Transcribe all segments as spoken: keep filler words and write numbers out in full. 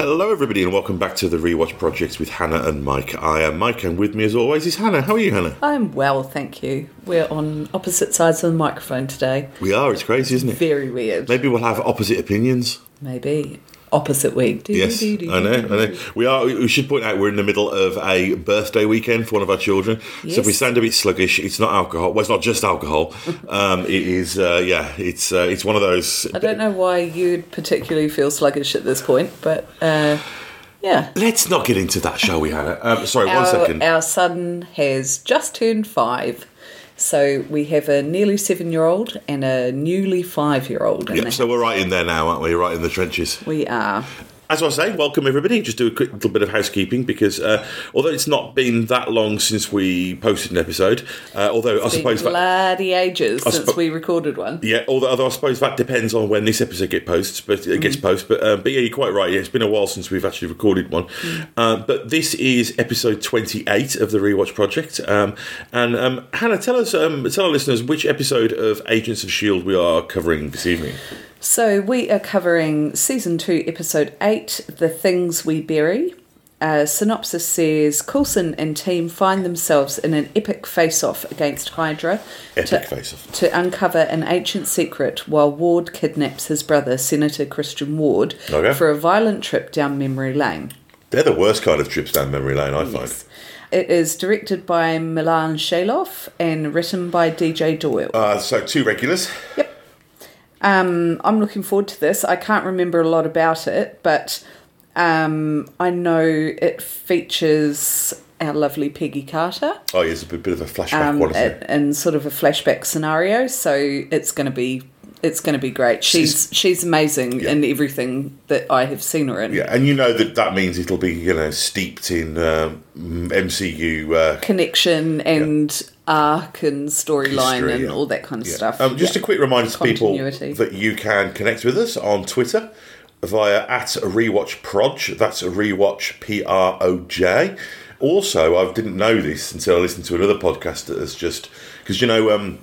Hello everybody and welcome back to The Rewatch Project with Hannah and Mike. I am Mike and with me as always is Hannah. How are you, Hannah? I'm well, thank you. We're on opposite sides of the microphone today. We are, it's crazy, isn't it? Very weird. Maybe we'll have opposite opinions. Maybe. Opposite week. Do, yes, do, do, do, I know, I know. We are. We should point out we're in the middle of a birthday weekend for one of our children, yes. So if we sound a bit sluggish, it's not alcohol. Well, it's not just alcohol. Um, it is, uh, yeah, it's uh, it's one of those... I don't know why you'd particularly feel sluggish at this point, but, uh, yeah. Let's not get into that, shall we, Hannah? Um, sorry, our, one second. Our son has just turned five. So we have a nearly seven-year-old and a newly five-year-old. Yep, so we're right in there now, aren't we? Right in the trenches. We are. As I was saying, welcome everybody. Just do a quick little bit of housekeeping because uh, although it's not been that long since we posted an episode, uh, although it's I suppose been bloody that, ages sp- since we recorded one. Yeah, although, although I suppose that depends on when this episode gets posted. But it gets mm. posted. But, um, but yeah, you're quite right. Yeah, it's been a while since we've actually recorded one. Mm. Uh, but this is episode twenty-eight of the Rewatch Project. Um, and um, Hannah, tell us, um, tell our listeners which episode of Agents of S H I E L D we are covering this evening. So we are covering Season two, Episode eight, The Things We Bury. Uh, synopsis says, Coulson and team find themselves in an epic face-off against Hydra epic to, face-off. to uncover an ancient secret while Ward kidnaps his brother, Senator Christian Ward, okay. for a violent trip down memory lane. They're the worst kind of trips down memory lane, I yes. find. It is directed by Milan Shaloff and written by D J Doyle. Uh, so two regulars. Yep. Um, I'm looking forward to this. I can't remember a lot about it, but um, I know it features our lovely Peggy Carter. Oh, yeah, it's a bit of a flashback um, one, isn't it? And sort of a flashback scenario, so it's going to be it's going to be great. She's she's, she's amazing yeah. in everything that I have seen her in. Yeah, and you know that that means it'll be you know steeped in um, M C U uh, connection and. Yeah. arc and storyline and yeah. all that kind of yeah. stuff. Um, just yeah. a quick reminder to people that you can connect with us on Twitter via at rewatchproj, that's rewatch P R O J. Also, I didn't know this until I listened to another podcast that has just... Because, you know, um,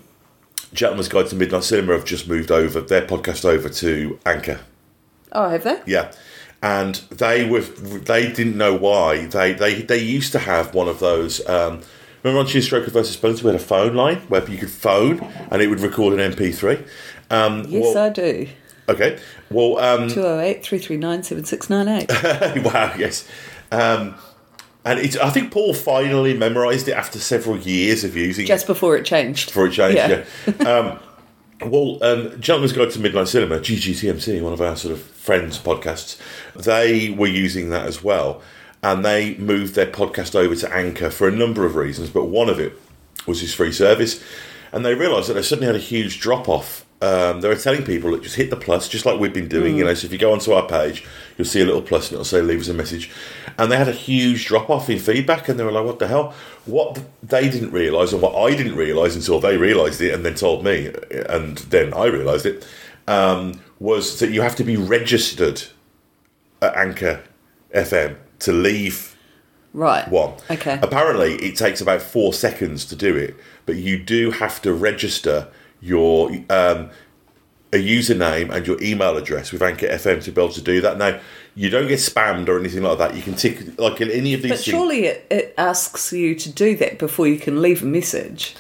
Gentleman's Guide to Midnight Cinema have just moved over, their podcast over to Anchor. Oh, have they? Yeah. And they were they didn't know why. They, they, they used to have one of those... Um, Remember on Chin Stroker versus. Punter, we had a phone line where you could phone and it would record an M P three. Um, yes, well, I do. Okay. Well, um, two oh eight, three three nine, seven six nine eight. Wow, yes. Um, and it's, I think Paul finally memorised it after several years of using Just it. Just before it changed. Before it changed, yeah. yeah. um, well, um, Gentleman's Guide to Midnight Cinema, G G T M C, one of our sort of friends' podcasts, they were using that as well. And they moved their podcast over to Anchor for a number of reasons, but one of it was this free service. And they realised that they suddenly had a huge drop-off. Um, they were telling people, look, just hit the plus, just like we've been doing. Mm. You know, so if you go onto our page, you'll see a little plus and it'll say leave us a message. And they had a huge drop-off in feedback, and they were like, what the hell? What they didn't realise, or what I didn't realise until they realised it and then told me, and then I realised it, um, was that you have to be registered at Anchor F M. To leave right. one. Okay. Apparently, it takes about four seconds to do it, but you do have to register your um, a username and your email address with Anchor F M to be able to do that. Now, you don't get spammed or anything like that. You can tick, like in any of these... But things, surely it, it asks you to do that before you can leave a message.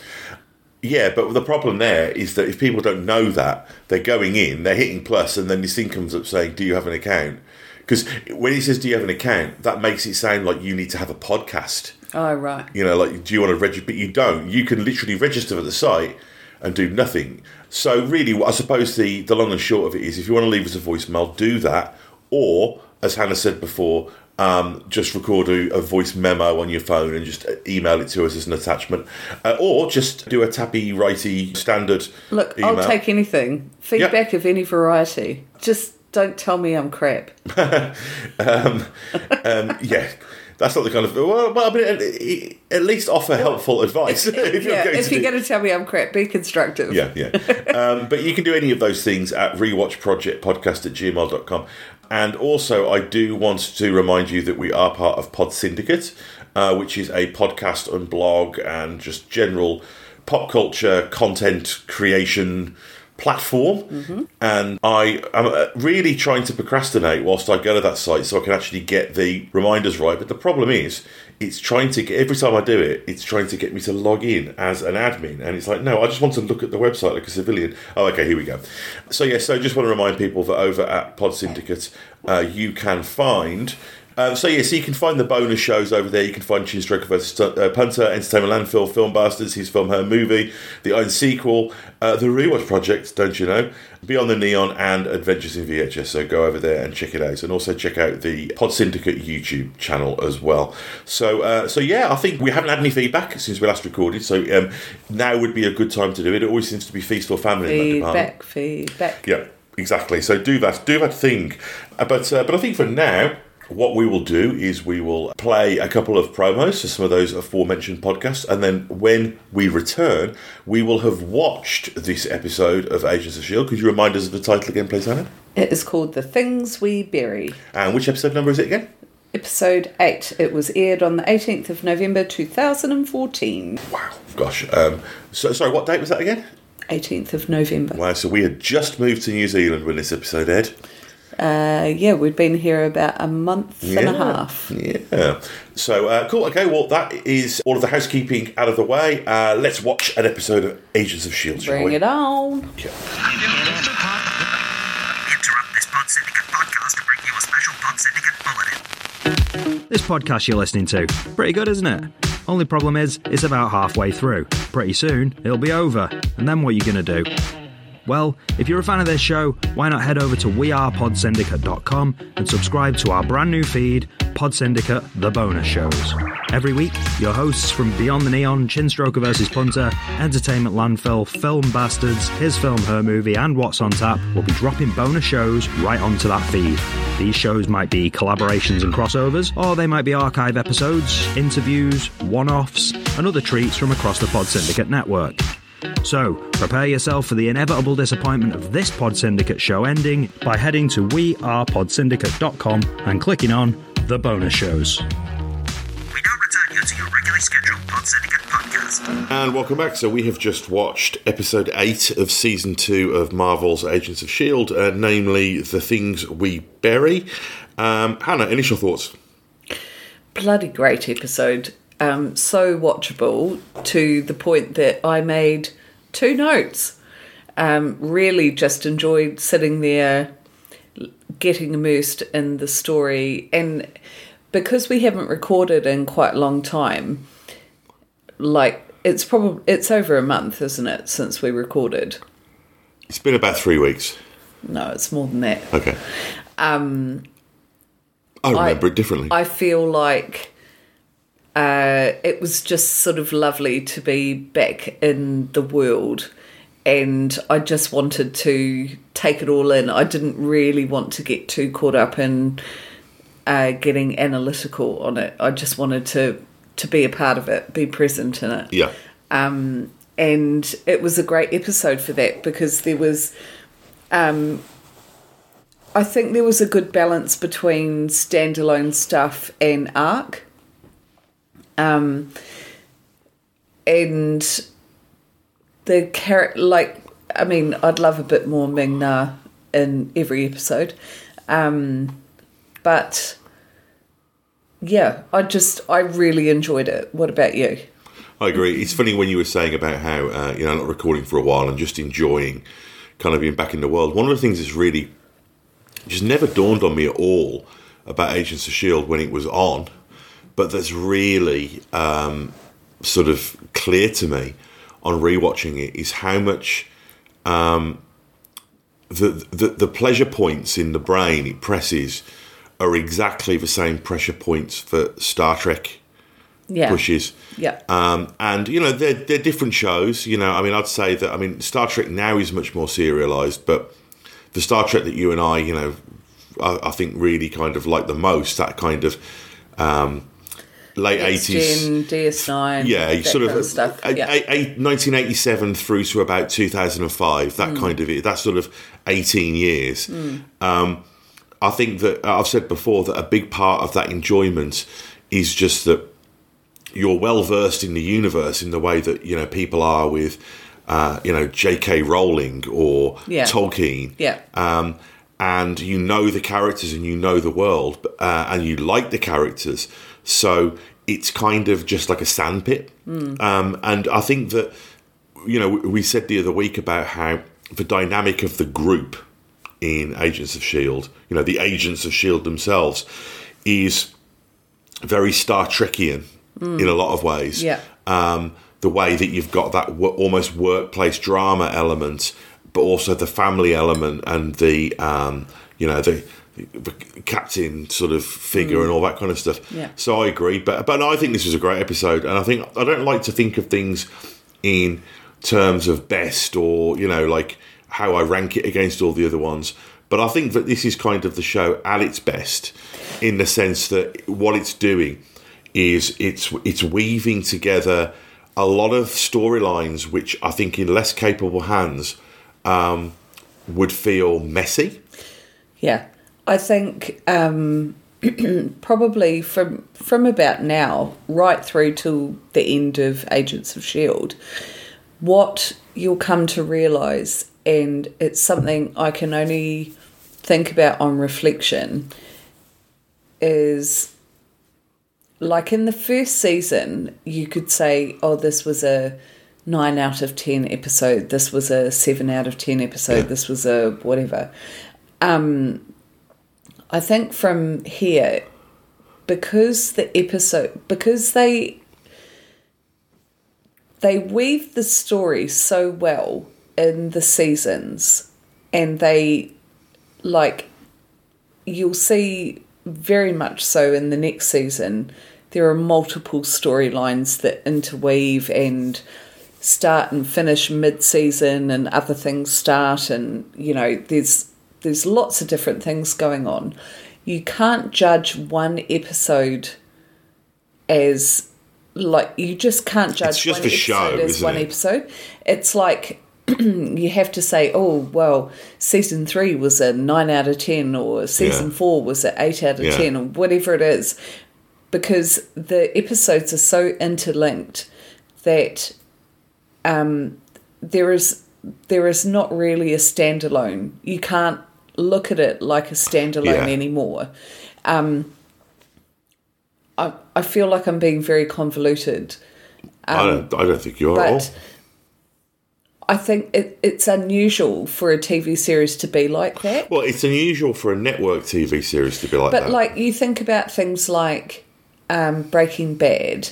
Yeah, but the problem there is that if people don't know that, they're going in, they're hitting plus, and then this thing comes up saying, do you have an account? Because when he says, do you have an account, that makes it sound like you need to have a podcast. Oh, right. You know, like, do you want to register? But you don't. You can literally register at the site and do nothing. So really, I suppose the, the long and short of it is, if you want to leave us a voicemail, do that. Or, as Hannah said before, um, just record a, a voice memo on your phone and just email it to us as an attachment. Uh, or just do a tappy-righty standard Look, email. I'll take anything. Feedback yep. of any variety. Just... Don't tell me I'm crap. um, um, yeah, that's not the kind of... Well, but at least offer helpful advice. If, if, if yeah, you're going if to you're going to tell me I'm crap, be constructive. Yeah, yeah. um, but you can do any of those things at rewatch project podcast at gmail dot com. And also, I do want to remind you that we are part of Podsyndicate, uh, which is a podcast and blog and just general pop culture content creation platform, mm-hmm. and I am really trying to procrastinate whilst I go to that site so I can actually get the reminders right. But the problem is, it's trying to get, every time I do it, it's trying to get me to log in as an admin, and it's like, no, I just want to look at the website like a civilian. Oh, okay, here we go. So yeah, so I just want to remind people that over at Podsyndicate, uh, you can find. Um, so yeah, so you can find the bonus shows over there. You can find Chin Stroker versus. Uh, Punter, Entertainment Landfill, Film Bastards, His Film, Her Movie, The Own Sequel, uh, The Rewatch Project, don't you know, Beyond the Neon, and Adventures in V H S. So go over there and check it out. And also check out the Podsyndicate YouTube channel as well. So uh, so yeah, I think we haven't had any feedback since we last recorded. So um, now would be a good time to do it. It always seems to be feast or famine in that department. Feedback, feedback. Yeah, exactly. So do that, do that thing. Uh, but uh, but I think for now, what we will do is we will play a couple of promos for some of those aforementioned podcasts, and then when we return, we will have watched this episode of Agents of S H I E L D. Could you remind us of the title again, please, Hannah? It is called The Things We Bury. And which episode number is it again? Episode eight. It was aired on the eighteenth of November two thousand fourteen. Wow, gosh. Um, so, sorry, what date was that again? eighteenth of November. Wow, so we had just moved to New Zealand when this episode aired. Uh, yeah, we've been here about a month yeah, and a half. Yeah. So, uh, cool. Okay, well, that is all of the housekeeping out of the way. Uh, let's watch an episode of Agents of S H I E L D, shall we? Bring it on. Yeah. Interrupt this Pod Syndicate podcast to bring you a special Pod Syndicate bulletin. This podcast you're listening to, pretty good, isn't it? Only problem is, it's about halfway through. Pretty soon, it'll be over. And then what are you going to do? Well, if you're a fan of this show, why not head over to we are pod syndicate dot com and subscribe to our brand new feed, Pod Syndicate The Bonus Shows. Every week, your hosts from Beyond the Neon, Chin Stroker versus. Punter, Entertainment Landfill, Film Bastards, His Film, Her Movie, and What's on Tap will be dropping bonus shows right onto that feed. These shows might be collaborations and crossovers, or they might be archive episodes, interviews, one-offs, and other treats from across the Pod Syndicate network. So, prepare yourself for the inevitable disappointment of this Pod Syndicate show ending by heading to we are pod syndicate dot com and clicking on The Bonus Shows. We now return you to your regularly scheduled Pod Syndicate podcast. And welcome back. So we have just watched episode eight of season two of Marvel's Agents of S H I E L D, uh, namely The Things We Bury. Um, Hannah, initial thoughts? Bloody great episode. Um, so watchable to the point that I made two notes. Um, really just enjoyed sitting there, getting immersed in the story. And because we haven't recorded in quite a long time, like it's probably it's over a month, isn't it, since we recorded? It's been about three weeks. No, it's more than that. Okay. Um, I remember I, it differently. I feel like... Uh, it was just sort of lovely to be back in the world, and I just wanted to take it all in. I didn't really want to get too caught up in uh, getting analytical on it. I just wanted to, to be a part of it, be present in it. Yeah. Um, and it was a great episode for that, because there was... Um, I think there was a good balance between standalone stuff and arc. Um, and the character, like, I mean, I'd love a bit more Ming-Na in every episode. Um, but yeah, I just, I really enjoyed it. What about you? I agree. It's funny when you were saying about how, uh, you know, not recording for a while and just enjoying kind of being back in the world. One of the things that's really just never dawned on me at all about Agents of S H I E L D when it was on, but that's really um, sort of clear to me on rewatching it, is how much um, the, the the pleasure points in the brain it presses are exactly the same pressure points for Star Trek yeah. pushes. Yeah. Um, and you know they're they're different shows. You know, I mean, I'd say that I mean Star Trek now is much more serialized, but the Star Trek that you and I, you know, I, I think really kind of like the most, that kind of um, late eighties, D S nine, yeah, sort of, kind of stuff. A, yeah. a, a, nineteen eighty-seven through to about two thousand five, that mm. kind of that sort of eighteen years. Mm. Um, I think that I've said before that a big part of that enjoyment is just that you're well versed in the universe in the way that, you know, people are with, uh, you know, J K. Rowling or yeah. Tolkien. Yeah. Um, and you know the characters and you know the world uh, and you like the characters. So it's kind of just like a sandpit. Mm. Um, and I think that, you know, we said the other week about how the dynamic of the group in Agents of S H I E L D, you know, the Agents of S H I E L D themselves, is very Star Trekian mm. in a lot of ways. Yeah. Um, the way that you've got that w- almost workplace drama element, but also the family element and the, um, you know, the... the captain sort of figure mm. and all that kind of stuff. Yeah. So I agree, but but no, I think this was a great episode, and I think I don't like to think of things in terms of best or, you know, like how I rank it against all the other ones. But I think that this is kind of the show at its best, in the sense that what it's doing is it's it's weaving together a lot of storylines which I think in less capable hands um, would feel messy. Yeah. I think um, probably from from about now right through till the end of Agents of S H I E L D, what you'll come to realise, and it's something I can only think about on reflection, is like in the first season, you could say, oh, this was a nine out of ten episode, this was a seven out of ten episode, yeah. this was a whatever. Um... I think from here, because the episode, because they they weave the story so well in the seasons, and they, like, you'll see very much so in the next season, there are multiple storylines that interweave and start and finish mid-season, and other things start, and, you know, there's... There's lots of different things going on. You can't judge one episode as, like, you just can't judge it's just one a episode show, as one it? episode. It's like you have to say, oh, well, season three was a nine out of ten, or season yeah. four was an eight out of yeah. ten, or whatever it is, because the episodes are so interlinked that um, there is there is not really a standalone. You can't look at it like a standalone yeah. anymore. Um, I I feel like I'm being very convoluted. Um, I don't. I don't think you are at all. I think it, it's unusual for a T V series to be like that. Well, it's unusual for a network T V series to be like but that. But like you think about things like um, Breaking Bad,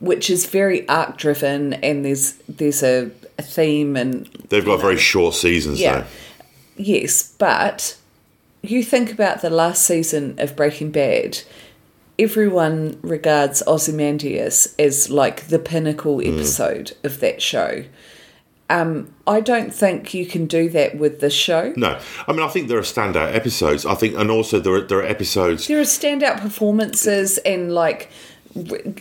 which is very arc driven, and there's there's a, a theme, and they've got know, very short seasons yeah. though. Yes, but you think about the last season of Breaking Bad, everyone regards Ozymandias as like the pinnacle episode mm. of that show. Um, I don't think you can do that with this show. No, I mean, I think there are standout episodes. I think, and also there are, there are episodes. There are standout performances, and like,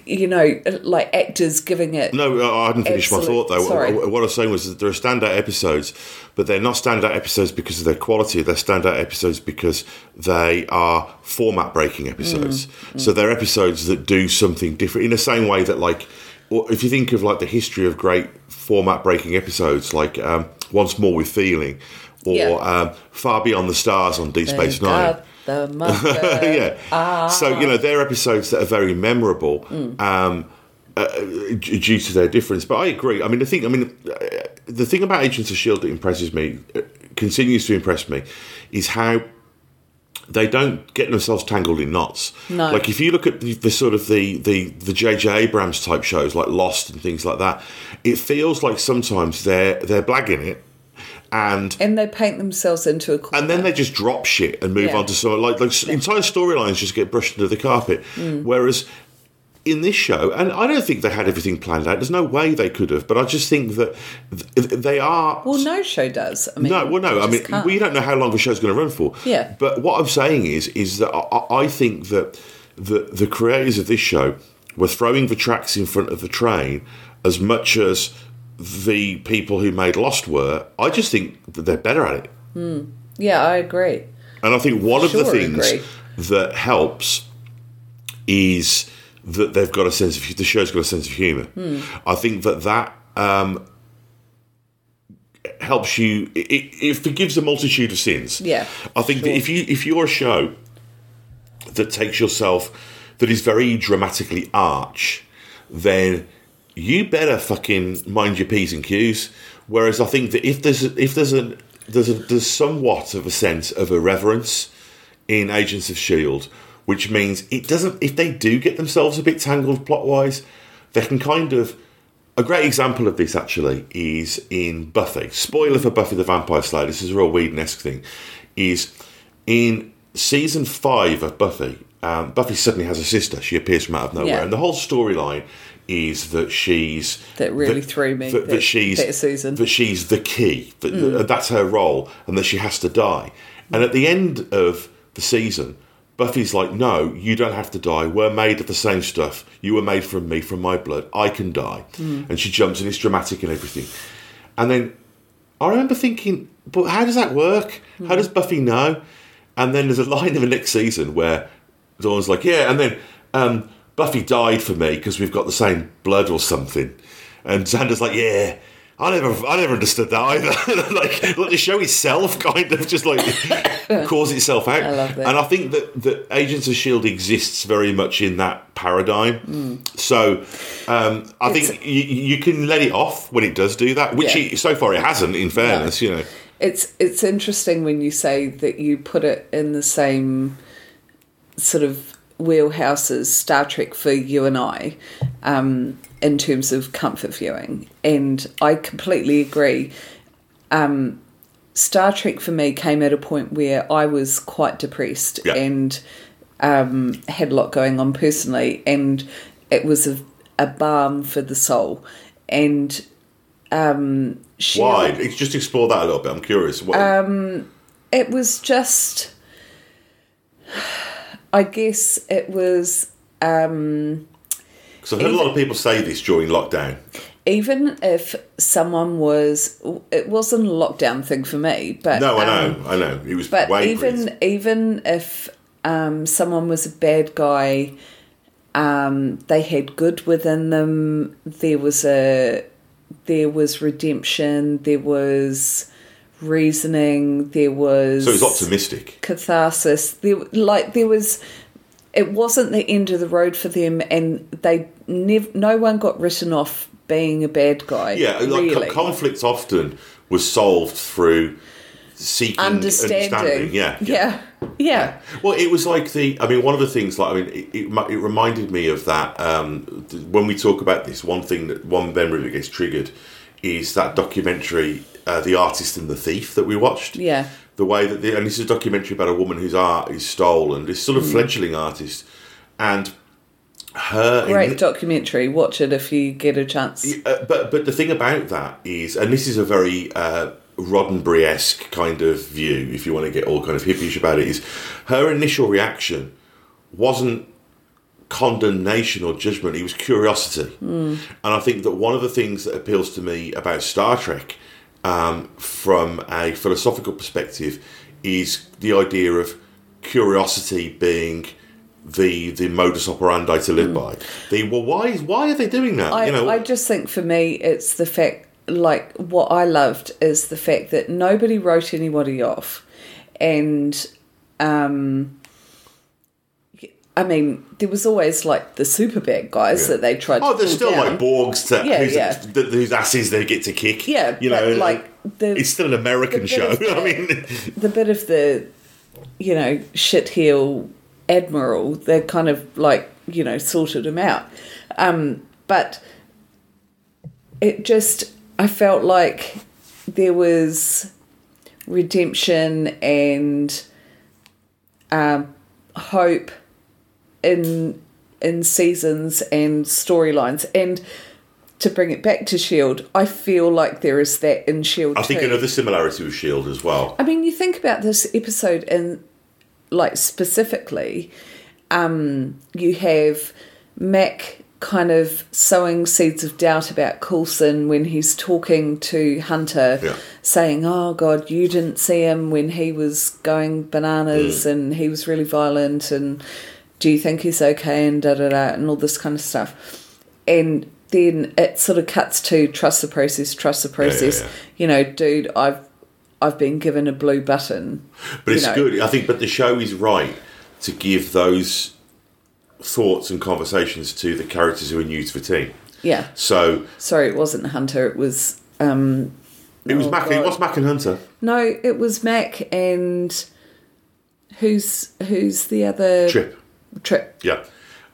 you know, like actors giving it... No, I hadn't finished absolute, my thought, though. Sorry. What I was saying was that there are standout episodes, but they're not standout episodes because of their quality. They're standout episodes because they are format-breaking episodes. Mm, so mm. they're episodes that do something different, in the same way that, like, if you think of, like, the history of great format-breaking episodes, like um, Once More with Feeling, or yeah. um, Far Beyond the Stars on Deep Space Nine. God. The mother. yeah. So, you know, they're episodes that are very memorable mm. um, uh, due to their difference. But I agree. I mean, the thing, I mean, the thing about Agents of S H I E L D that impresses me, uh, continues to impress me, is how they don't get themselves tangled in knots. No. Like, if you look at the, the sort of the the the J J Abrams type shows like Lost and things like that, it feels like sometimes they're they're blagging it. And, and they paint themselves into a corner. And then they just drop shit and move yeah. on to something. Like, like yeah. entire storylines just get brushed under the carpet. Mm. Whereas in this show, and I don't think they had everything planned out. There's no way they could have, but I just think that they are... Well, no show does. I mean, no, well, no. I mean, can't. We don't know how long the show's going to run for. Yeah. But what I'm saying is is that I, I think that the, the creators of this show were throwing the tracks in front of the train as much as the people who made Lost were. I just think that they're better at it. Mm. Yeah, I agree. And I think one sure of the things agree. that helps is... that they've got a sense of the show's got a sense of humour. Hmm. I think that that um, helps you. It, it forgives a multitude of sins. Yeah, I think sure. that if you if you're a show that takes yourself that is very dramatically arch, then you better fucking mind your P's and Q's. Whereas I think that if there's a, if there's a there's a, there's somewhat of a sense of irreverence in Agents of S H I E L D. Which means it doesn't. If they do get themselves a bit tangled plot-wise, they can kind of. A great example of this actually is in Buffy. Spoiler for Buffy the Vampire Slayer. This is a real Whedon-esque thing. Is in season five of Buffy. Um, Buffy suddenly has a sister. She appears from out of nowhere, yeah. and the whole storyline is that she's that really that, threw me. That, that, that she's Susan. That she's the key. That, mm. that, that's her role, and that she has to die. And at the end of the season. Buffy's like, no, you don't have to die. We're made of the same stuff. You were made from me, from my blood. I can die. Mm. And she jumps and it's dramatic and everything. And then I remember thinking, but how does that work? Mm. How does Buffy know? And then there's a line in the next season where Dawn's like, yeah, and then um, Buffy died for me because we've got the same blood or something. And Xander's like, yeah. I never, I never understood that either. like, like, the show itself kind of just like calls itself out. I love that. And I think that, that Agents of S H I E L D exists very much in that paradigm. Mm. So um, I it's, think you, you can let it off when it does do that, which yeah. it, so far it hasn't, in fairness. Yeah. You know, it's it's interesting when you say that you put it in the same sort of wheelhouse as Star Trek for you and I. Um, in terms of comfort viewing. And I completely agree. Um, Star Trek for me came at a point where I was quite depressed yeah. and um, had a lot going on personally, and it was a, a balm for the soul. And um, she, why? Just explore that a little bit. I'm curious. What? Um, it was just... I guess it was... Um, Because I've heard even, a lot of people say this during lockdown. Even if someone was, it wasn't a lockdown thing for me. But no, I um, know, I know. It was but way even crazy. Even if um, someone was a bad guy, um, they had good within them. There was a, there was redemption. There was reasoning. There was so it was optimistic catharsis. There, like there was. It wasn't the end of the road for them, and they nev- no one got written off being a bad guy. Yeah, like really. Conflict often was solved through seeking understanding. understanding. Yeah, yeah, yeah, yeah. Well, it was like the. I mean, one of the things, like I mean, it, it, it reminded me of that. Um, when we talk about this, one thing that one memory that gets triggered is that documentary, uh, "The Artist and the Thief," that we watched. Yeah. The way that the, and this is a documentary about a woman whose art is stolen, this sort of mm. fledgling artist, and her great the, documentary. Watch it if you get a chance. Uh, but but the thing about that is, and this is a very uh, Roddenberry-esque kind of view, if you want to get all kind of hippie-ish about it, is her initial reaction wasn't condemnation or judgment; it was curiosity. Mm. And I think that one of the things that appeals to me about Star Trek. Um, from a philosophical perspective, is the idea of curiosity being the the modus operandi to live mm. by. The well, why is why are they doing that? I, you know, I just think for me, it's the fact. Like what I loved is the fact that nobody wrote anybody off, and um, I mean, there was always like the super bad guys yeah. that they tried. Oh, to there's still down. Like Borgs to yeah, whose, yeah. th- whose asses they get to kick. Yeah, you know, like the, it's still an American show. The, I mean, the bit of the you know shitheel admiral, they kind of like you know sorted him out. Um, but it just, I felt like there was redemption and um, hope. In in seasons and storylines. And to bring it back to S H I E L D, I feel like there is that in S H I E L D I think too. Another similarity with S H I E L D as well. I mean, you think about this episode and, like, specifically, um, you have Mac kind of sowing seeds of doubt about Coulson when he's talking to Hunter, yeah. saying, oh, God, you didn't see him when he was going bananas mm. and he was really violent and do you think he's okay and da-da-da and all this kind of stuff. And then it sort of cuts to trust the process, trust the process. Yeah, yeah, yeah. You know, dude, I've I've been given a blue button. But it's know. good. I think, but the show is right to give those thoughts and conversations to the characters who are new to the team. Yeah. So sorry, it wasn't Hunter. It was. Um, it was oh Mac. God. It was Mac and Hunter. No, it was Mac and who's who's the other Trip. Trip. Yeah.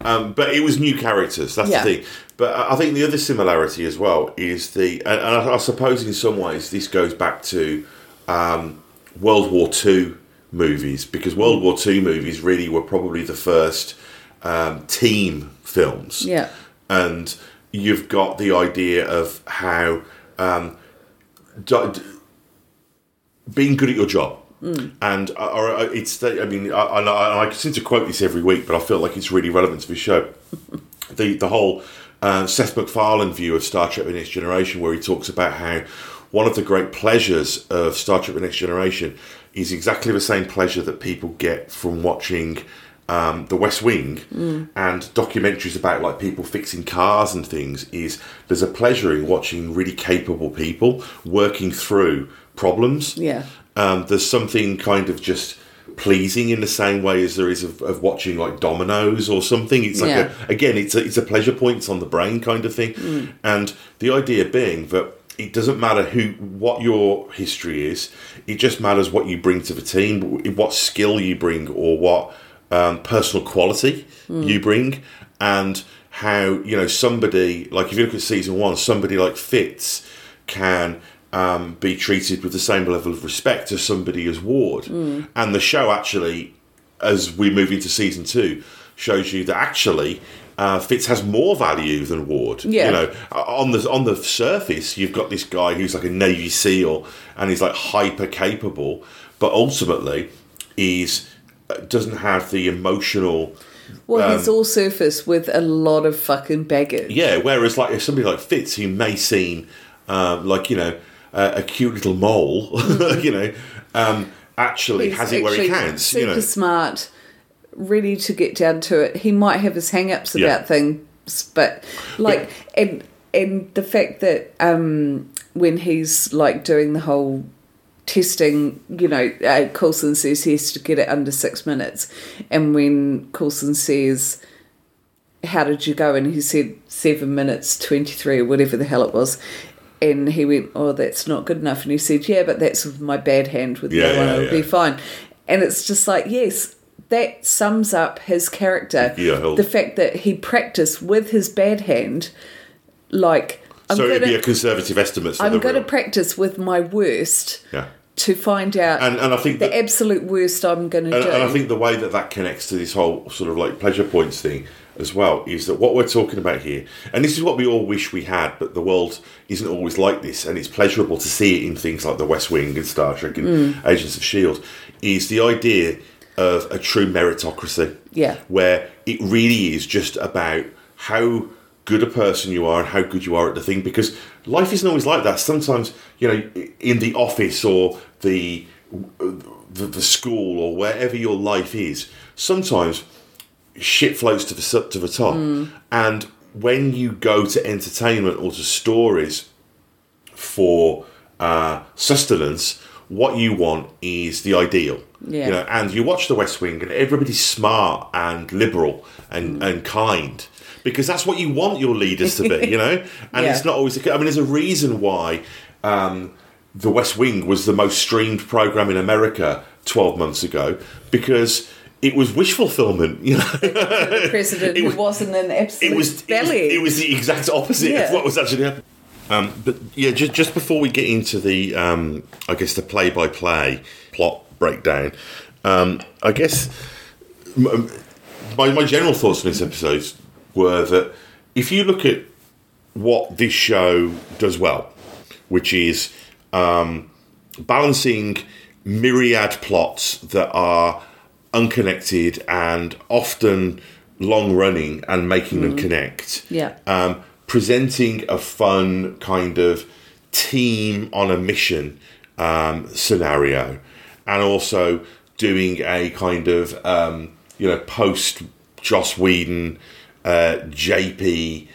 Um, but it was new characters. That's yeah. the thing. But I think the other similarity as well is the, and I suppose in some ways this goes back to um, World War Two movies, because World War Two movies really were probably the first. Um, team films, yeah, and you've got the idea of how um, do, do, being good at your job, mm. and or, or it's. The, I mean, I, I, I seem to quote this every week, but I feel like it's really relevant to this show. the the whole uh, Seth MacFarlane view of Star Trek: The Next Generation, where he talks about how one of the great pleasures of Star Trek: The Next Generation is exactly the same pleasure that people get from watching. Um, the West Wing mm. and documentaries about like people fixing cars and things is there's a pleasure in watching really capable people working through problems. Yeah, um, there's something kind of just pleasing in the same way as there is of, of watching like dominoes or something. It's like yeah. a, again, it's a, it's a pleasure points on the brain kind of thing, mm. and the idea being that it doesn't matter who what your history is; it just matters what you bring to the team, what skill you bring, or what. Um, personal quality mm. you bring, and how you know somebody like if you look at season one, somebody like Fitz can um, be treated with the same level of respect as somebody as Ward, mm. and the show actually, as we move into season two, shows you that actually uh, Fitz has more value than Ward. Yeah. You know, on the on the surface, you've got this guy who's like a Navy SEAL and he's like hyper capable, but ultimately he's doesn't have the emotional. Well, um, he's all surface with a lot of fucking baggage. Yeah, whereas like if somebody like Fitz, who may seem um, like you know uh, a cute little mole, mm-hmm. you know, um, actually he's has it where he counts. Super you know, smart, ready to get down to it. He might have his hang-ups yeah. about things, but like but, and and the fact that um, when he's like doing the whole. Testing, you know, uh, Coulson says he has to get it under six minutes. And when Coulson says, how did you go? And he said seven minutes, twenty-three, or whatever the hell it was. And he went, oh, that's not good enough. And he said, yeah, but that's with my bad hand with yeah, the other yeah, one. It'll yeah. be fine. And it's just like, yes, that sums up his character. Yeah, the fact that he practiced with his bad hand, like... I'm so it would be a conservative estimate. So I'm going to practice with my worst. Yeah. To find out and, and I think the that, absolute worst I'm going to and, do. And I think the way that that connects to this whole sort of like pleasure points thing as well is that what we're talking about here, and this is what we all wish we had, but the world isn't always like this, and it's pleasurable to see it in things like The West Wing and Star Trek and mm. Agents of S H I E L D, is the idea of a true meritocracy. Yeah. Where it really is just about how... good a person you are and how good you are at the thing, because life isn't always like that. Sometimes, you know, in the office or the the, the school or wherever your life is, sometimes shit floats to the to the top. Mm. And when you go to entertainment or to stories for uh, sustenance, what you want is the ideal. Yeah. You know, and you watch The West Wing, and everybody's smart and liberal and, mm. and kind. Because that's what you want your leaders to be, you know? And yeah. it's not always... I mean, there's a reason why um, The West Wing was the most streamed programme in America twelve months ago, because it was wish fulfillment, you know? The president it was, wasn't an absolute it was, belly. It was, it was the exact opposite yeah. of what was actually happening. Um, but, yeah, just, just before we get into the, um, I guess, the play-by-play plot breakdown, um, I guess... M- my, my general thoughts on this episode were that if you look at what this show does well, which is um, balancing myriad plots that are unconnected and often long-running and making mm. them connect. Yeah. Um, presenting a fun kind of team on a mission um, scenario, and also doing a kind of, um, you know, post-Joss Whedon, uh, J P,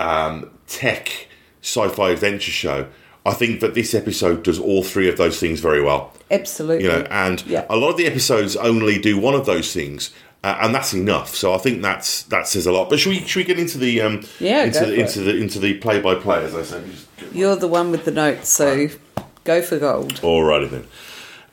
um, tech sci-fi adventure show. I think that this episode does all three of those things very well. Absolutely. You know, and yeah. a lot of the episodes only do one of those things, uh, and that's enough. So I think that's that says a lot. But should we should we get into the um yeah, into the, into the into the play by play, as I said? You're the one with the notes, so go for gold. Alrighty then.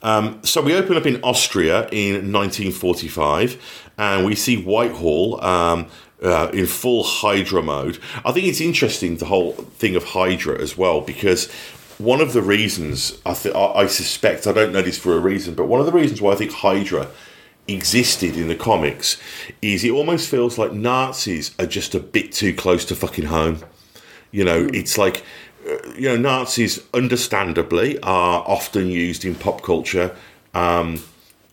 Um, so we open up in Austria in nineteen forty-five, and we see Whitehall um, uh, in full Hydra mode. I think it's interesting, the whole thing of Hydra as well, because one of the reasons, I, th- I suspect, I don't know this for a reason, but one of the reasons why I think Hydra existed in the comics is it almost feels like Nazis are just a bit too close to fucking home. You know, it's like... You know, Nazis, understandably, are often used in pop culture um,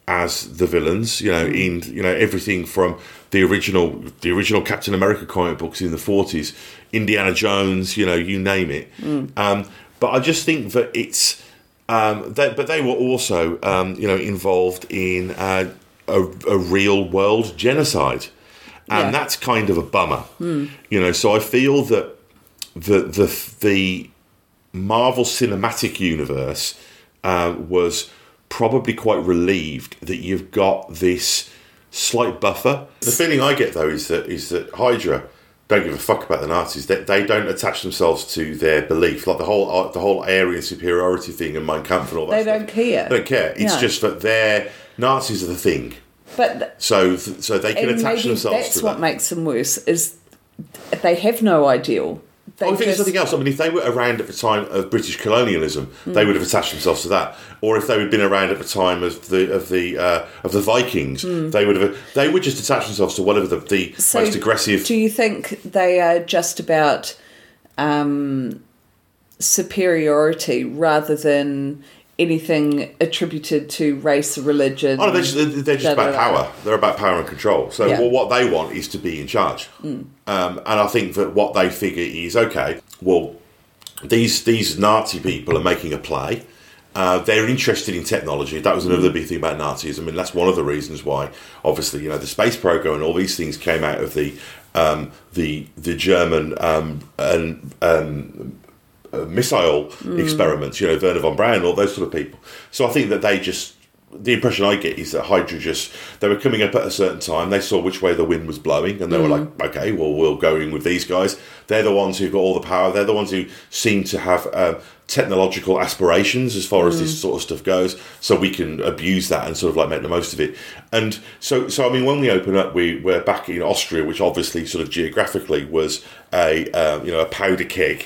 as the villains. You know, in you know everything from the original, the original Captain America comic books in the forties, Indiana Jones. You know, you name it. Mm. Um, but I just think that it's. Um, they, but they were also, um, you know, involved in uh, a, a real world genocide, and yeah. that's kind of a bummer. Mm. You know, so I feel that. The the the Marvel Cinematic Universe uh, was probably quite relieved that you've got this slight buffer. The feeling I get though is that is that Hydra don't give a fuck about the Nazis. They they don't attach themselves to their belief, like the whole the whole Aryan superiority thing and Mein Kampf and all that. They stuff. don't care. They don't care. It's no. just that their Nazis are the thing. But th- so th- so they can attach themselves. to That's what that. makes them worse. Is they have no ideal. They oh, I think there's something else. I mean, if they were around at the time of British colonialism, mm. they would have attached themselves to that. Or if they had been around at the time of the of the uh, of the Vikings, mm. they would have they would just attach themselves to whatever the, the so most aggressive. Do you think they are just about um, superiority rather than anything attributed to race, religion? Oh, they're just, they're, they're just about power. They're about power and control. So yeah. well, what they want is to be in charge. Mm. Um, and I think that what they figure is, okay, well, these these Nazi people are making a play. Uh, they're interested in technology. That was another mm. big thing about Nazism. I mean, that's one of the reasons why, obviously, you know, the space program and all these things came out of the um, the the German um, and um, Uh, missile mm. experiments, you know, Werner von Braun, all those sort of people. So I think that they just, the impression I get is that Hydra just, they were coming up at a certain time, they saw which way the wind was blowing, and they mm. were like, okay, well, we'll go in with these guys. They're the ones who've got all the power, they're the ones who seem to have uh, technological aspirations as far as mm. this sort of stuff goes, so we can abuse that and sort of like make the most of it. And so, so I mean, when we open up, we, we're back in Austria, which obviously sort of geographically was a, uh, you know, a powder keg.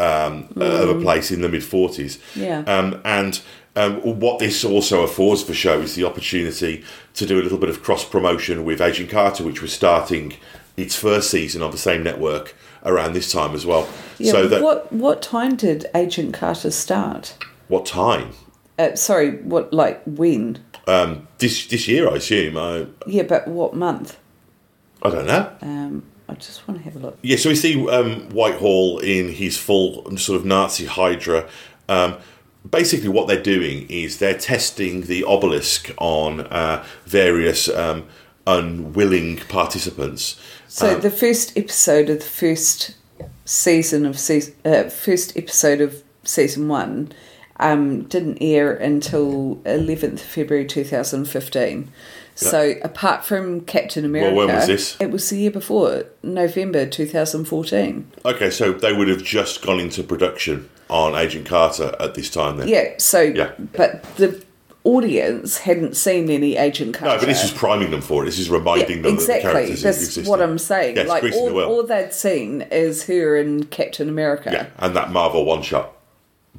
Um, mm. of a place in the mid-forties. Yeah. Um, and um, what this also affords for show is the opportunity to do a little bit of cross-promotion with Agent Carter, which was starting its first season on the same network around this time as well. Yeah, so that, what what time did Agent Carter start? What time? Uh, sorry, what like when? Um, this this year, I assume. I, yeah, but what month? I don't know. Um I just want to have a look. Yeah, so we see um, Whitehall in his full sort of Nazi Hydra. Um, basically what they're doing is they're testing the obelisk on uh, various um, unwilling participants. So um, the first episode of the first season of season, uh, first episode of season one um, didn't air until eleventh of February two thousand fifteen. So, apart from Captain America... Well, when was this? It was the year before, November two thousand fourteen. Okay, so they would have just gone into production on Agent Carter at this time then. Yeah, so... Yeah. But the audience hadn't seen any Agent Carter. No, but this is priming them for it. This is reminding yeah, them exactly. that the characters That's existed. That's what I'm saying. Yeah, like, all, the all they'd seen is her and Captain America. Yeah, and that Marvel one-shot.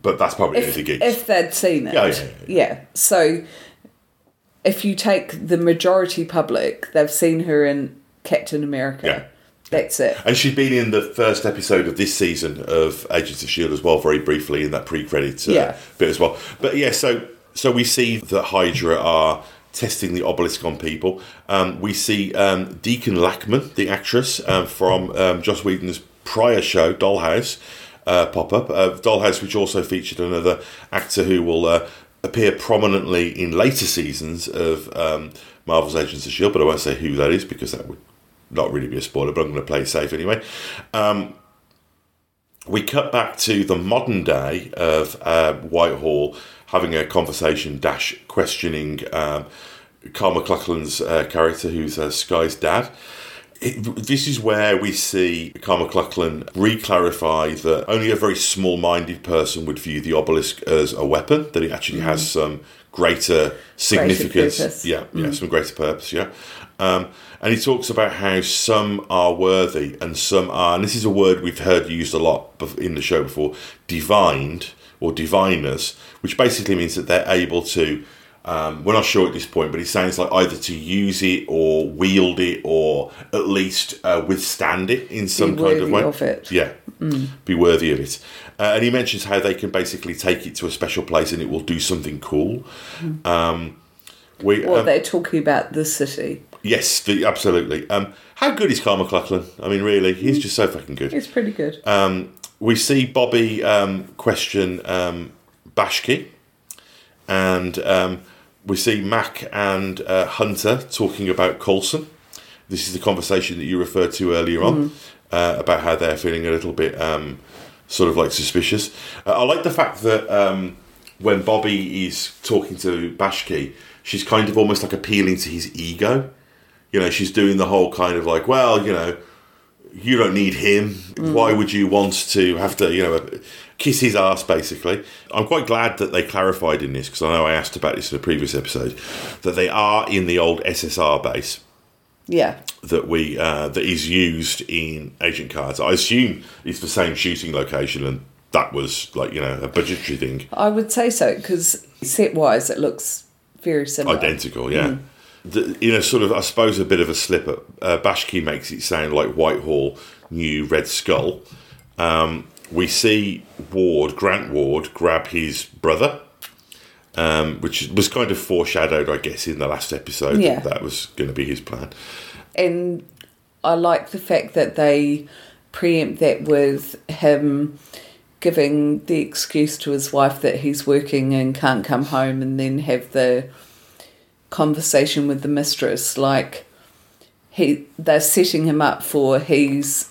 But that's probably if, the gig. If they'd seen it. Yeah, yeah, yeah. yeah. yeah. So... if you take the majority public, they've seen her in Captain America. Yeah. That's it. And she'd been in the first episode of this season of Agents of S H I E L D as well, very briefly in that pre-credit uh, yeah. bit as well. But yeah, so so we see that Hydra are testing the obelisk on people. Um, we see um, Dichen Lachman, the actress um, from um, Joss Whedon's prior show, Dollhouse, uh, pop-up. Uh, Dollhouse, which also featured another actor who will uh, appear prominently in later seasons of um, Marvel's Agents of S H I E L D, but I won't say who that is because that would not really be a spoiler, but I'm going to play safe anyway. Um, we cut back to the modern day of uh, Whitehall having a conversation dash questioning um, Karl McLaughlan's uh, character, who's uh, Sky's dad. It, this is where we see Karl McLaughlan re-clarify that only a very small-minded person would view the obelisk as a weapon, that it actually mm. has some greater significance. Greater yeah, yeah, mm. some greater purpose, yeah. Um, and he talks about how some are worthy and some are, and this is a word we've heard used a lot in the show before, divined or diviners, which basically means that they're able to, um, we're not sure at this point, but it sounds like either to use it or wield it or at least uh, withstand it in some be kind of way. Be worthy of it. Yeah, mm. be worthy of it. Uh, and he mentions how they can basically take it to a special place and it will do something cool. Mm. Um, we, well, um, they're talking about the city. Yes, the, absolutely. Um, how good is Karl McLaughlan? I mean, really, he's just so fucking good. He's pretty good. Um, we see Bobby um, question um, Bashki, and um, we see Mac and uh, Hunter talking about Coulson. This is the conversation that you referred to earlier on, mm. uh, about how they're feeling a little bit um, sort of like suspicious. Uh, I like the fact that um, when Bobby is talking to Bashki, she's kind of almost like appealing to his ego. You know, she's doing the whole kind of like, well, you know, you don't need him. Mm. Why would you want to have to, you know, kiss his ass, basically? I'm quite glad that they clarified in this, because I know I asked about this in a previous episode, that they are in the old S S R base. Yeah. That we uh, that is used in Agent Cards. I assume it's the same shooting location, and that was like, you know, a budgetary thing. I would say so, because set-wise it looks very similar. Identical, yeah. Mm. The, you know, sort of, I suppose, a bit of a slip-up. Uh, Bashki makes it sound like Whitehall knew Red Skull. Um, we see Ward, Grant Ward, grab his brother, um, which was kind of foreshadowed, I guess, in the last episode. Yeah. That, that was going to be his plan. And I like the fact that they preempt that with him giving the excuse to his wife that he's working and can't come home, and then have the conversation with the mistress, like he they're setting him up for he's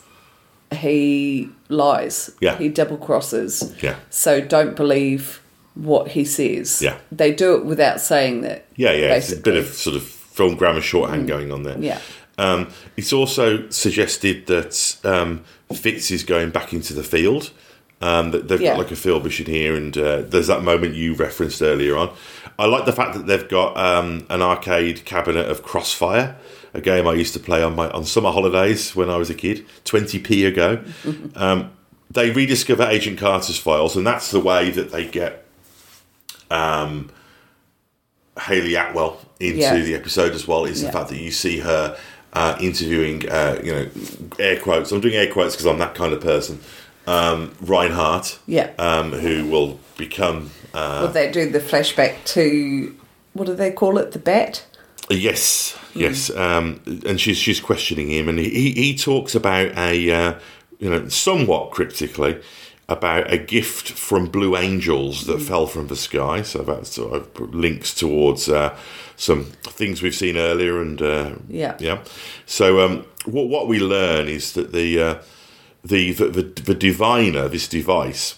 he lies. Yeah. He double crosses. Yeah. So don't believe what he says. Yeah. They do it without saying that. Yeah, yeah. Basically. It's a bit of sort of film grammar shorthand mm. going on there. Yeah. Um, it's also suggested that um, Fitz is going back into the field. Um, they've yeah. got like a field mission here, and uh, there's that moment you referenced earlier on. I like the fact that they've got um, an arcade cabinet of Crossfire, a game I used to play on my on summer holidays when I was a kid, twenty p ago. um, they rediscover Agent Carter's files, and that's the way that they get um, Hayley Atwell into yeah. the episode as well, is yeah. the fact that you see her uh, interviewing, uh, you know, air quotes. I'm doing air quotes because I'm that kind of person. Um, Reinhardt, yeah, um, who will become. Uh, will they do the flashback to, what do they call it? The bat. Yes, mm. yes, um, and she's she's questioning him, and he he talks about a uh, you know somewhat cryptically about a gift from Blue Angels that mm. fell from the sky. So that sort of links towards uh, some things we've seen earlier, and uh, yeah, yeah. So um, what what we learn is that the. Uh, The, the the the diviner, this device,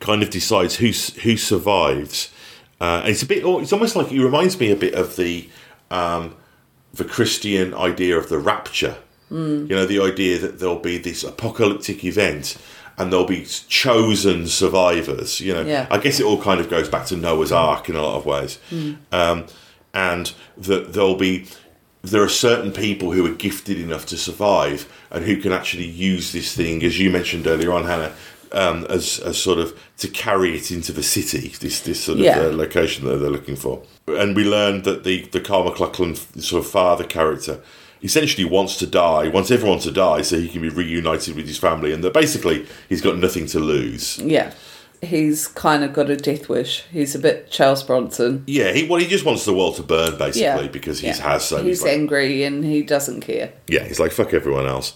kind of decides who who survives. Uh, and it's a bit. It's almost like it reminds me a bit of the um, the Christian idea of the rapture. Mm. You know, the idea that there'll be this apocalyptic event, and there'll be chosen survivors. You know, yeah. I guess it all kind of goes back to Noah's Ark in a lot of ways, mm. um, and that there'll be. There are certain people who are gifted enough to survive and who can actually use this thing, as you mentioned earlier on, Hannah, um, as as sort of to carry it into the city. This this sort of yeah. uh, location that they're looking for. And we learned that the the Karl McLaughlan sort of father character essentially wants to die, wants everyone to die, so he can be reunited with his family, and that basically he's got nothing to lose. Yeah. He's kind of got a death wish. He's a bit Charles Bronson. Yeah, he well, he just wants the world to burn, basically, yeah. because he yeah. has so... He's, he's like, angry and he doesn't care. Yeah, he's like, fuck everyone else.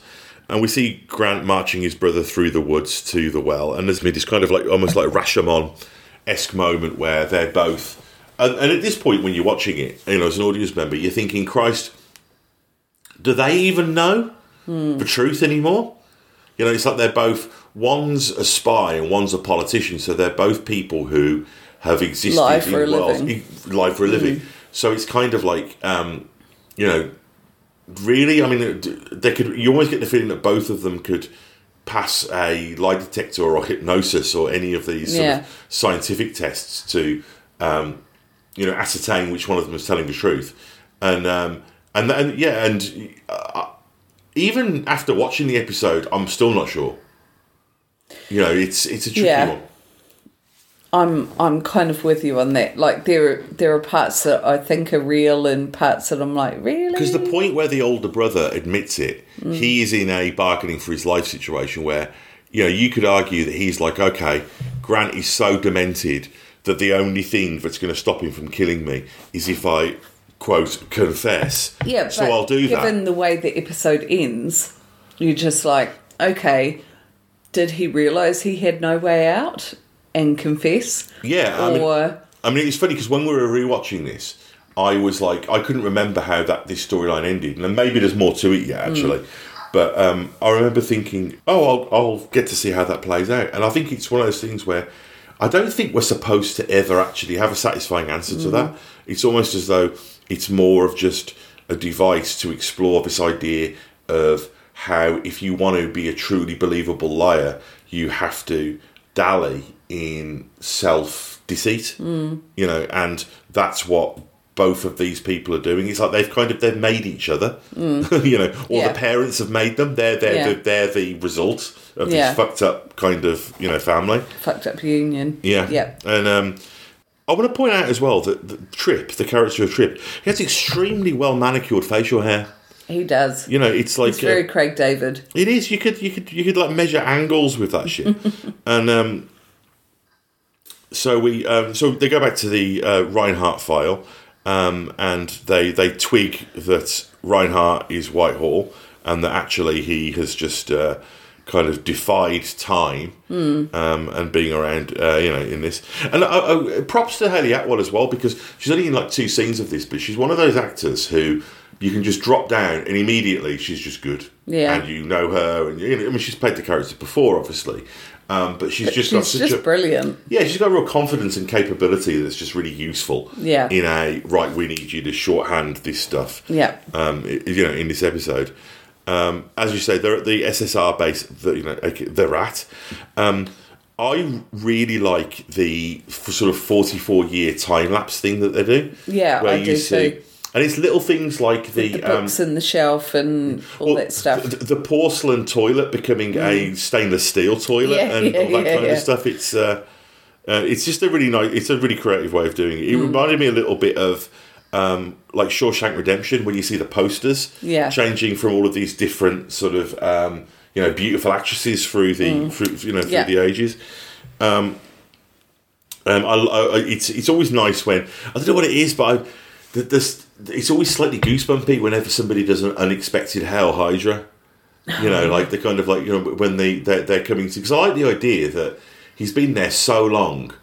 And we see Grant marching his brother through the woods to the well, and there's been this kind of like almost like Rashomon-esque moment where they're both... And, and at this point, when you're watching it, you know, as an audience member, you're thinking, Christ, do they even know hmm. the truth anymore? You know, it's like they're both... One's a spy and one's a politician, so they're both people who have existed Lie in the world. Lie for a living. Mm-hmm. So it's kind of like, um, you know, really, I mean, they could. You always get the feeling that both of them could pass a lie detector or hypnosis or any of these sort yeah. of scientific tests to, um, you know, ascertain which one of them is telling the truth. And, um, and, and yeah, and uh, even after watching the episode, I'm still not sure. You know, it's it's a tricky yeah. one. I'm I'm kind of with you on that. Like there there are parts that I think are real and parts that I'm like, really? Because the point where the older brother admits it, mm. he is in a bargaining for his life situation where, you know, you could argue that he's like, okay, Grant is so demented that the only thing that's going to stop him from killing me is if I, quote, confess. Yeah, so but I'll do given that. Given the way the episode ends, you're just like, okay. Did he realise he had no way out and confess? Yeah. I or mean, I mean, it's funny because when we were rewatching this, I was like, I couldn't remember how that this storyline ended. And maybe there's more to it yet, actually. Mm. But um, I remember thinking, oh, I'll, I'll get to see how that plays out. And I think it's one of those things where I don't think we're supposed to ever actually have a satisfying answer mm. to that. It's almost as though it's more of just a device to explore this idea of... how if you want to be a truly believable liar, you have to dally in self-deceit, mm. you know, and that's what both of these people are doing. It's like they've kind of, they've made each other, mm. you know, or yeah. the parents have made them. They're, they're, yeah. the, they're the result of yeah. this fucked up kind of, you know, family. Fucked up union. Yeah. yeah. And um, I want to point out as well that, that Trip, the character of Trip, he has extremely well-manicured facial hair. He does. You know, it's like... It's very uh, Craig David. It is. You could, you could, you could like, measure angles with that shit. and um, so we... Um, so they go back to the uh, Reinhardt file, um, and they, they twig that Reinhardt is Whitehall, and that actually he has just uh, kind of defied time mm. um, and being around, uh, you know, in this. And uh, uh, props to Hayley Atwell as well, because she's only in, like, two scenes of this, but she's one of those actors who... You can just drop down and immediately she's just good. Yeah. And you know her. And you know, I mean, she's played the character before, obviously. Um, but she's but just she's got such just a... brilliant. Yeah, she's got real confidence and capability that's just really useful. Yeah. In a, right, we need you to shorthand this stuff. Yeah. Um, you know, in this episode. Um, as you say, they're at the S S R base that, you know, they're at. Um, I really like the sort of forty-four year time-lapse thing that they do. Yeah, where I you do see, too. And it's little things like the... The books um, and the shelf and all well, that stuff. The, the porcelain toilet becoming mm. a stainless steel toilet yeah, and yeah, all that yeah, kind yeah. of stuff. It's uh, uh, it's just a really nice... It's a really creative way of doing it. It mm. reminded me a little bit of um, like Shawshank Redemption when you see the posters yeah. changing from all of these different sort of, um, you know, beautiful actresses through the, mm. through, you know, through yeah. the ages. Um, um, I, I, it's, it's always nice when... I don't know what it is, but I... This, it's always slightly goosebumpy whenever somebody does an unexpected hail Hydra. You know, like the kind of like, you know, when they, they're, they're coming to... Because I like the idea that he's been there so long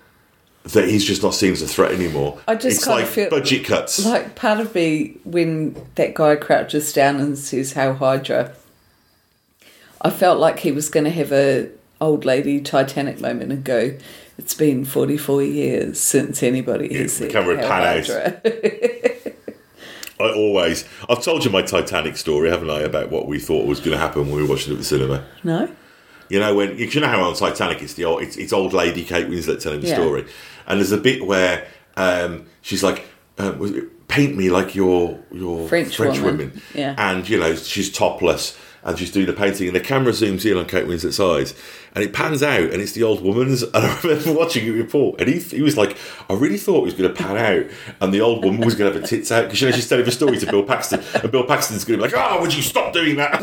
that he's just not seen as a threat anymore. I just it's kind like of feel budget cuts. Like part of me, when that guy crouches down and says hail Hydra, I felt like he was going to have a old lady Titanic moment and go... It's been forty-four years since anybody yeah, has seen the camera pan out. I always... I've told you my Titanic story, haven't I, about what we thought was going to happen when we were watching it at the cinema. No. You know, when you know how on Titanic it's the old, it's, it's old lady Kate Winslet telling the yeah. story. And there's a bit where um, she's like, uh, was it, paint me like your, your French, French woman. women. Yeah. And, you know, she's topless. and she's doing a painting, and the camera zooms in on Kate Winslet's eyes, and it pans out, and it's the old woman's. And I remember watching it report, and he, he was like, I really thought it was going to pan out, and the old woman was going to have her tits out, because you know, she's telling a story to Bill Paxton, and Bill Paxton's going to be like, oh, would you stop doing that?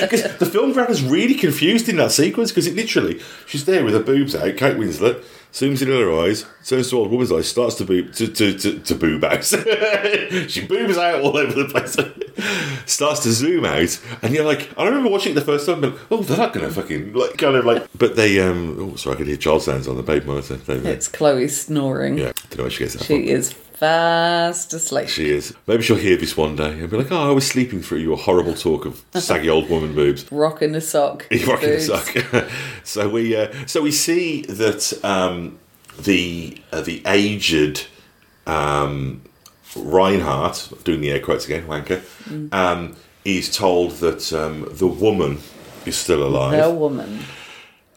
Because the film grabber's really confused in that sequence, because it literally, she's there with her boobs out, Kate Winslet, zooms in on her eyes, turns to old woman's eyes, starts to boob, to, to, to, to boob out. She boobs out all over the place. Starts to zoom out, and you're like, I remember watching it the first time, but oh, they're not going to fucking, like, kind of like, but they, um, oh, sorry, I could hear child sounds on the baby monitor. It's Chloe snoring. Yeah, I don't know where she gets that She from. is fast asleep. She is. Maybe she'll hear this one day and be like, oh, I was sleeping through your horrible talk of saggy old woman boobs. Rocking a sock. Rocking a sock. So we uh, so we see that um, the uh, the aged um, Reinhardt, doing the air quotes again, wanker, mm. um, is told that um, the woman is still alive. The woman.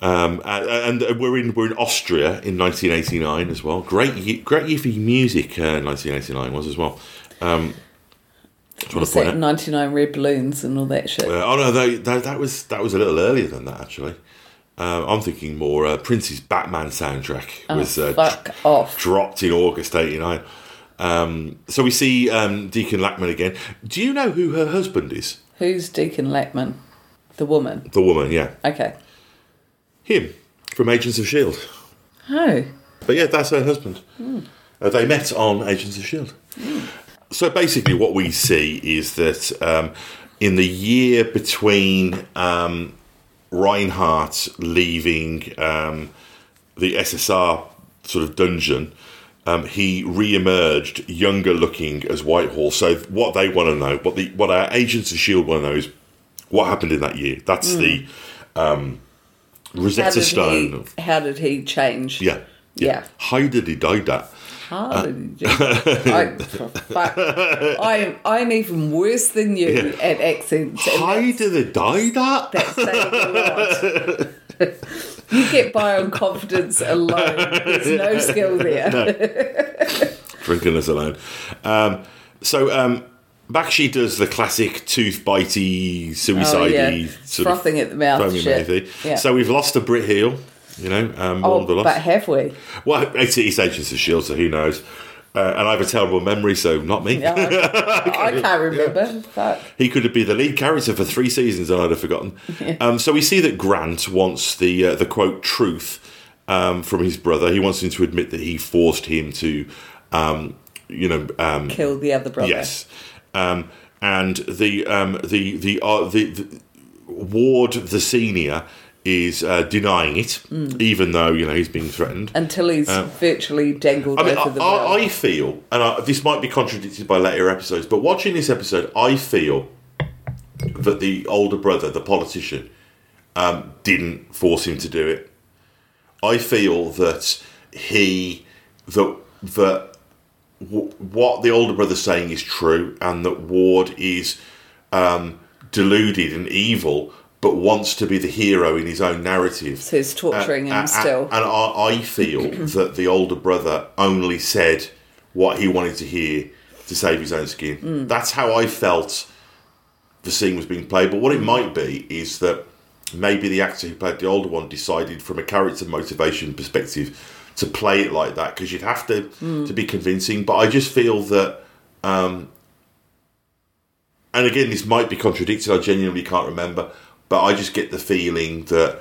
Um, and, and we're in we're in Austria in nineteen eighty-nine as well. Great, great year for music. Uh, nineteen eighty-nine was as well. Um, was that ninety-nine Red Balloons and all that shit? Uh, oh no, they, they, that was that was a little earlier than that actually. Um, I'm thinking more uh, Prince's Batman soundtrack oh, was uh, fuck dr- off. dropped in August eighty-nine. Um, so we see um, Dichen Lachman again. Do you know who her husband is? Who's Dichen Lachman? The woman. The woman, yeah. Okay. Him, from Agents of S H I E L D. Oh. But yeah, that's her husband. Mm. Uh, they met on Agents of S H I E L D. Mm. So basically what we see is that um, in the year between um, Reinhardt leaving um, the S S R sort of dungeon, um, he re-emerged younger looking as Whitehall. So what they want to know, what, the, what our Agents of S H I E L D want to know is what happened in that year. That's mm. the... Um, Rosetta how Stone. He, how did he change? Yeah, yeah. yeah. How did he do that? How uh, did he do that? I'm, I'm even worse than you yeah. at accents. How did he do that? That's saying a lot. You get by on confidence alone. There's no skill there. No. Drinking us alone. Um, so... Um, Bakshi does the classic tooth-bitey, suicide-y... Oh, yeah. sort frothing of at the mouth shit. Yeah. So we've lost a Brit heel, you know. Um, oh, the but have we? Well, it's, it's Agents of S H I E L D, so who knows. Uh, and I have a terrible memory, so not me. No, I, I can't remember. Yeah. He could have been the lead character for three seasons and I'd have forgotten. Yeah. Um, so we see that Grant wants the, uh, the quote, truth um, from his brother. He wants him to admit that he forced him to, um, you know... Um, kill the other brother. Yes. Um, and the um, the the, uh, the the Ward the senior is uh, denying it, mm. even though you know he's being threatened until he's um, virtually dangled. I mean, over I, the I, I feel, and I, this might be contradicted by later episodes, but watching this episode, I feel that the older brother, the politician, um, didn't force him to do it. I feel that he that that. what the older brother's saying is true, and that Ward is um, deluded and evil, but wants to be the hero in his own narrative. So he's torturing uh, him and, still. And, and I, I feel that the older brother only said what he wanted to hear to save his own skin. Mm. That's how I felt the scene was being played. But what it might be is that maybe the actor who played the older one decided from a character motivation perspective to play it like that, because you'd have to mm. to be convincing. But I just feel that, um, and again, this might be contradicted, I genuinely can't remember, but I just get the feeling that,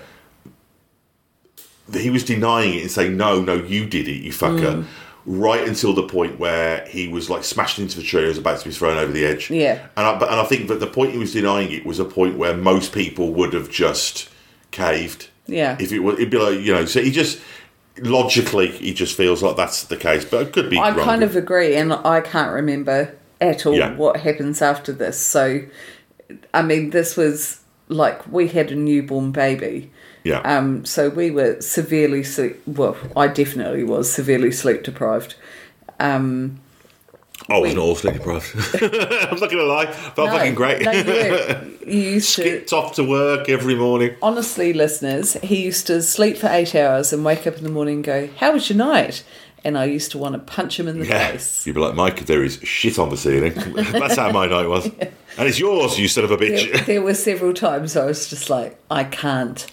that he was denying it and saying, no, no, you did it, you fucker, mm. right until the point where he was like smashed into the tree and was about to be thrown over the edge. Yeah. And I, and I think that the point he was denying it was a point where most people would have just caved. Yeah. If it was, it'd be like, you know, so he just... Logically, he just feels like that's the case, but it could be I wrong. Kind of agree, and I can't remember at all yeah. what happens after this. So, I mean, this was like we had a newborn baby. Yeah. Um. So we were severely sleep... Well, I definitely was severely sleep deprived. Um. I was we... not all sleep deprived. I'm not going to lie. Felt no, fucking great. No, you, you used Skipped to... off to work every morning. Honestly, listeners, he used to sleep for eight hours and wake up in the morning and go, how was your night? and I used to want to punch him in the yeah. face. You'd be like, Mike, there is shit on the ceiling. That's how my night was. Yeah. And it's yours, you son of a bitch. There, there were several times I was just like, I can't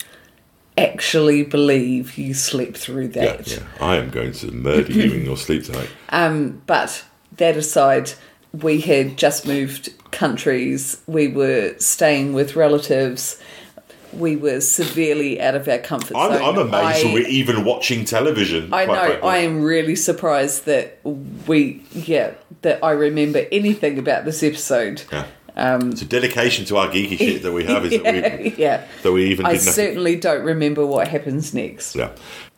actually believe you slept through that. Yeah, yeah. I am going to murder you in your sleep tonight. Um, but that aside, we had just moved countries. We were staying with relatives. We were severely out of our comfort zone. I'm, I'm amazed I, we're even watching television. I know. Frankly. I am really surprised that we, yeah, that I remember anything about this episode. Yeah. Um, it's a dedication to our geeky shit that we have. Is yeah, that we, yeah. that we even. I certainly don't remember what happens next. Yeah.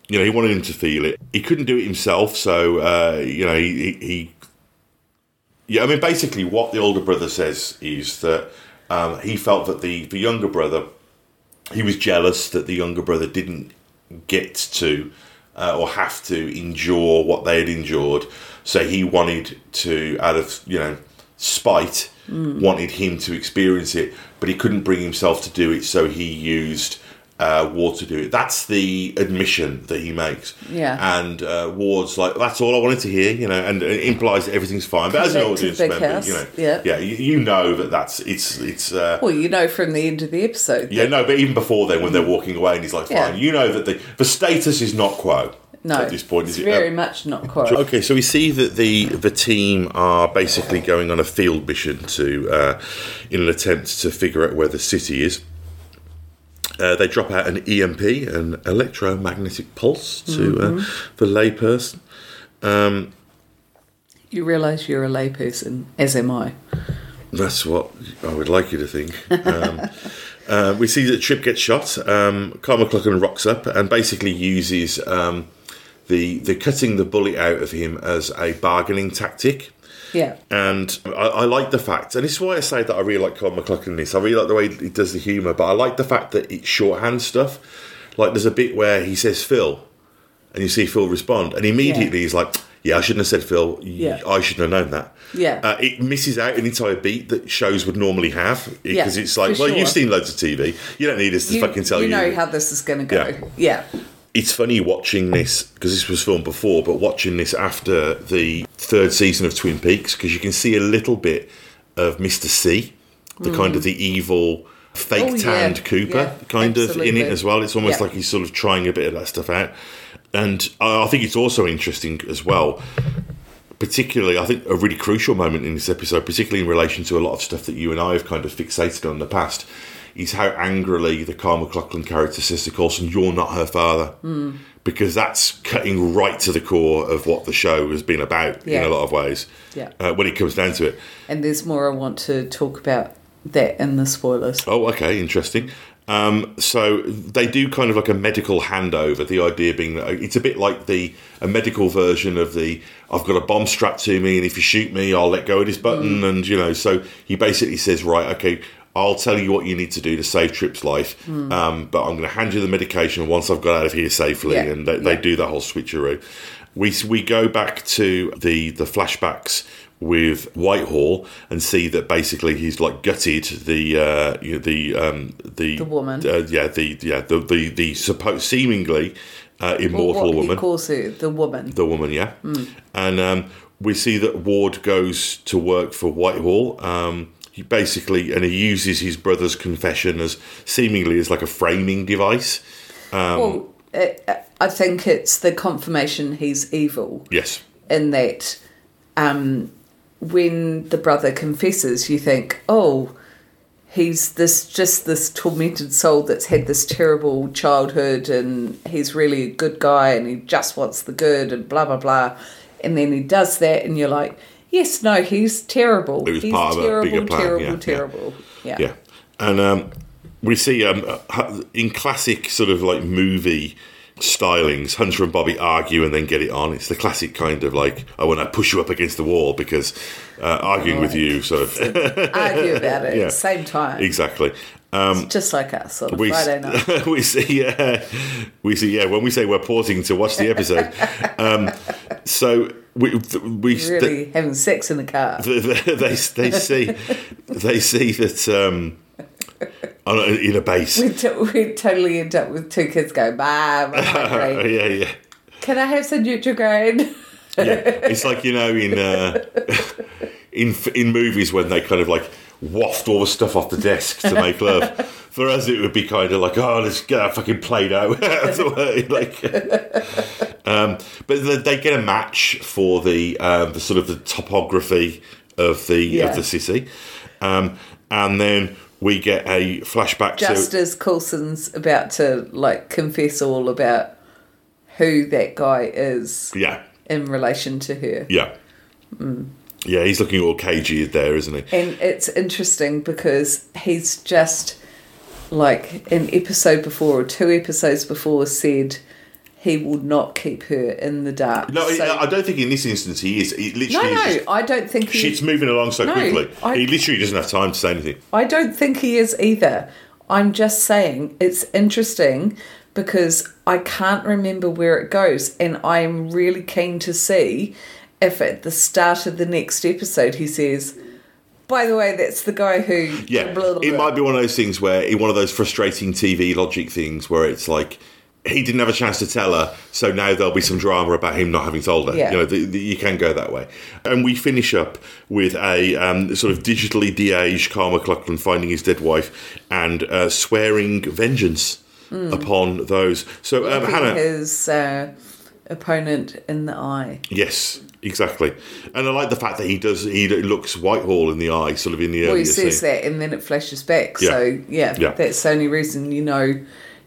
You know, he wanted him to feel it. He couldn't do it himself, so uh, you know, he, he, he. Yeah, I mean, basically, what the older brother says is that um, he felt that the the younger brother. He was jealous that the younger brother didn't get to uh, or have to endure what they had endured. So he wanted to, out of, you know, spite, mm. wanted him to experience it, but he couldn't bring himself to do it. So he used uh, Ward to do it. That's the admission that he makes. Yeah. And uh, Ward's like, that's all I wanted to hear, you know, and it implies that everything's fine. But as an audience member, you know, yeah, yeah you, you know that that's, it's, it's, uh, well, you know, from the end of the episode. Yeah, no, but even before then, when they're walking away and he's like, fine, yeah. you know that the, the status is not quo. No, at this point, it's is very it, um, much not quite. Okay, so we see that the the team are basically going on a field mission to, uh, in an attempt to figure out where the city is. Uh, they drop out an E M P, an electromagnetic pulse, to mm-hmm. uh, the layperson. Um, you realise you're a layperson, as am I. That's what I would like you to think. Um, uh, we see that Trip gets shot. Um, Karl McLaughlan rocks up and basically uses. Um, The, the cutting the bullet out of him as a bargaining tactic. Yeah. And I, I like the fact, and this is why I say that I really like Karl McLaughlan in this. I really like the way he does the humour, but I like the fact that it's shorthand stuff. Like there's a bit where he says Phil, and you see Phil respond, and immediately yeah. he's like, yeah, I shouldn't have said Phil. Yeah. I shouldn't have known that. Yeah. Uh, it misses out an entire beat that shows would normally have, because yeah, it's like, well, sure. you've seen loads of T V. You don't need us to you, fucking tell you. You know how this is going to go. Yeah. yeah. It's funny watching this, because this was filmed before, but watching this after the third season of Twin Peaks, because you can see a little bit of Mister C, the mm. kind of the evil, fake-tanned oh, yeah. Cooper, yeah, kind absolutely. Of in it as well. It's almost yeah. like he's sort of trying a bit of that stuff out. And I think it's also interesting as well, particularly, I think, a really crucial moment in this episode, particularly in relation to a lot of stuff that you and I have kind of fixated on in the past, is how angrily the Karl McLaughlan character says to Coulson, you're not her father. Mm. Because that's cutting right to the core of what the show has been about yeah. in a lot of ways yeah. uh, when it comes down to it. And there's more I want to talk about that in the spoilers. Oh, okay, interesting. Um, so they do kind of like a medical handover, the idea being that it's a bit like the a medical version of the I've got a bomb strapped to me and if you shoot me, I'll let go of this button. Mm. And, you know, so he basically says, right, okay, I'll tell you what you need to do to save Trip's life, mm. um, but I'm going to hand you the medication once I've got out of here safely, yeah. and they, yeah. they do that whole switcheroo. We we go back to the, the flashbacks with Whitehall and see that basically he's like gutted the uh, you know, the, um, the the woman, uh, yeah, the yeah the the, the supposed seemingly uh, immortal well, what woman. He calls her the woman, the woman, yeah, mm. and um, we see that Ward goes to work for Whitehall. Um, He basically, and he uses his brother's confession as seemingly as like a framing device. Um, well, it, I think it's the confirmation he's evil. Yes. In that um, when the brother confesses, you think, oh, he's this just this tormented soul that's had this terrible childhood and he's really a good guy and he just wants the good and blah, blah, blah. And then he does that and you're like, yes, no, he's terrible. It was he's part of terrible, a bigger plan. Terrible, yeah, terrible, yeah. yeah. yeah. And um, we see um, in classic sort of like movie stylings, Hunter and Bobby argue and then get it on. It's the classic kind of like, I want to push you up against the wall because uh, arguing oh, with you sort of... argue about it at yeah. the same time. Exactly. Um, it's just like us on we, Friday night. we see, uh, we see, yeah, when we say we're pausing to watch the episode. um, so... We, we really th- having sex in the car. They they, they see they see that um, in a base. We, t- we totally end up with two kids going, "Bah, my uh, yeah, yeah. Can I have some Nutri-Grain?" Yeah, it's like, you know, in uh, in in movies when they kind of like waft all the stuff off the desk to make love. For us, it would be kind of like, oh, let's get that fucking Play-Doh. Like, um, but they get a match for the uh, the sort of the topography of the yeah. of the city, um, and then we get a flashback. Just to... as Coulson's about to like confess all about who that guy is, yeah. in relation to her, yeah. Mm. Yeah, he's looking all cagey there, isn't he? And it's interesting because he's just, like, an episode before or two episodes before said he will not keep her in the dark. No, so, I don't think in this instance he is. He literally no, is no, I don't think he... Shit's moving along so no, quickly. I, he literally doesn't have time to say anything. I don't think he is either. I'm just saying it's interesting because I can't remember where it goes and I'm really keen to see... if at the start of the next episode he says, by the way, that's the guy who... Yeah, blah, blah, blah. It might be one of those things where, in one of those frustrating T V logic things where it's like, he didn't have a chance to tell her, so now there'll be some drama about him not having told her. Yeah. You know, the, the, you can go that way. And we finish up with a um, sort of digitally de-aged Karl McLaughlan finding his dead wife and uh, swearing vengeance mm. upon those. So, um, Hannah... his uh, opponent in the eye. Yes. Exactly, and I like the fact that he does. He looks Whitehall in the eye, sort of in the earlier. Well, he says scene. That, and then it flashes back. Yeah. So yeah, yeah, that's the only reason you know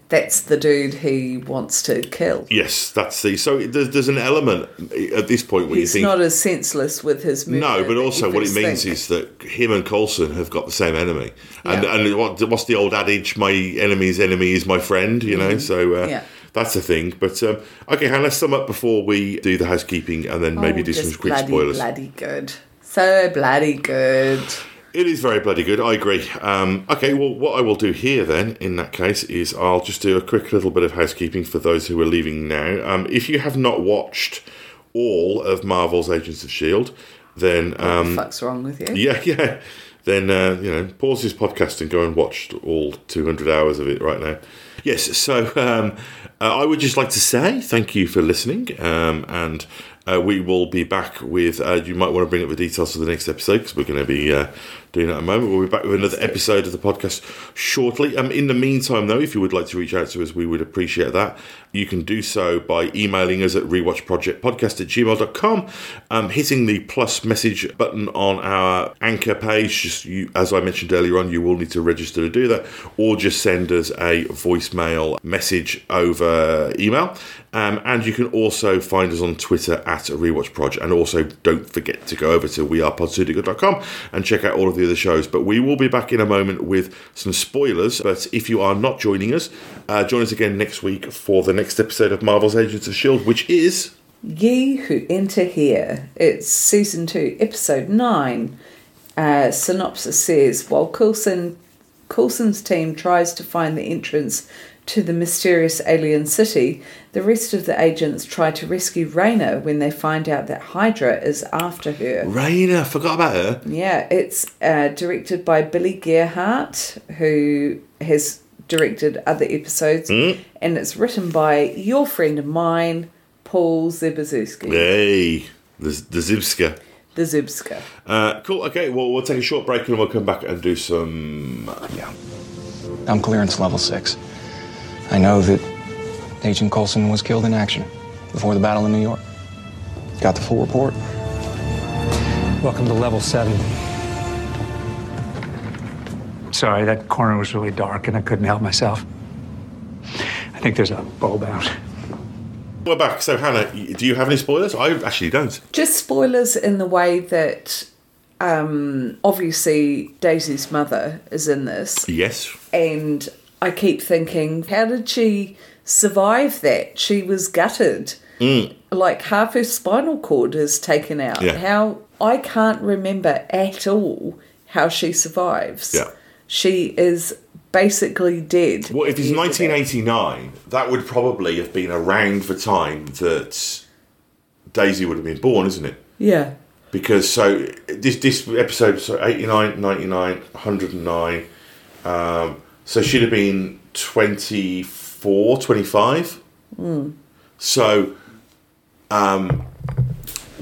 that's the dude he wants to kill. Yes, that's the. So there's, there's an element at this point where he's you think not as senseless with his murder. No, but also what it means think. is that him and Coulson have got the same enemy, and yeah. and what, what's the old adage? My enemy's enemy is my friend. You know, mm-hmm. so uh, yeah. That's the thing. But, um, okay, Hannah, sum up before we do the housekeeping and then maybe oh, do some quick bloody, spoilers. bloody good. So bloody good. It is very bloody good. I agree. Um, okay, well, what I will do here then, in that case, is I'll just do a quick little bit of housekeeping for those who are leaving now. Um, if you have not watched all of Marvel's Agents of S H I E L D, then... Um, what the fuck's wrong with you? Yeah, yeah. Then, uh, you know, pause this podcast and go and watch all two hundred hours of it right now. Yes, so... Um, Uh, I would just like to say thank you for listening, um, and uh, we will be back with, uh, you might want to bring up the details for the next episode because we're going to be uh, doing that in a moment. We'll be back with another episode of the podcast shortly. Um, in the meantime, though, if you would like to reach out to us, we would appreciate that. You can do so by emailing us at rewatchprojectpodcast at gmail dot com, um, hitting the plus message button on our Anchor page. Just you, as I mentioned earlier on, you will need to register to do that, or just send us a voicemail message over email. Um, and you can also find us on Twitter at rewatchproj. And also, don't forget to go over to we are podsyndicate dot com and check out all of the other shows. But we will be back in a moment with some spoilers. But if you are not joining us, uh, join us again next week for the next episode of Marvel's Agents of S H I E L D, which is... Ye Who Enter Here. It's Season two, Episode nine. Uh, synopsis says, while Coulson, Coulson's team tries to find the entrance to the mysterious alien city, the rest of the agents try to rescue Raina when they find out that Hydra is after her. Raina, forgot about her. Yeah, it's uh, directed by Billy Gerhardt, who has... directed other episodes, mm. and it's written by your friend of mine, Paul Zebrzewski. Hey, the the Zibska. The Zibska. Uh, cool. Okay. Well, we'll take a short break and we'll come back and do some. Uh, yeah. I'm clearance level six. I know that Agent Coulson was killed in action before the battle in New York. Got the full report. Welcome to level seven. Sorry, that corner was really dark and I couldn't help myself. I think there's a bulb out. We're back. So, Hannah, do you have any spoilers? I actually don't. Just spoilers in the way that, um, obviously, Daisy's mother is in this. Yes. And I keep thinking, how did she survive that? She was gutted. Mm. Like, half her spinal cord is taken out. Yeah. How? I can't remember at all how she survives. Yeah. She is basically dead. Well, if it's nineteen eighty-nine, that would probably have been around the time that Daisy would have been born, isn't it? Yeah. Because, so, this this episode, so eighty-nine, ninety-nine, one oh nine, um, so she'd have been twenty-four, twenty-five. Mm. So, um,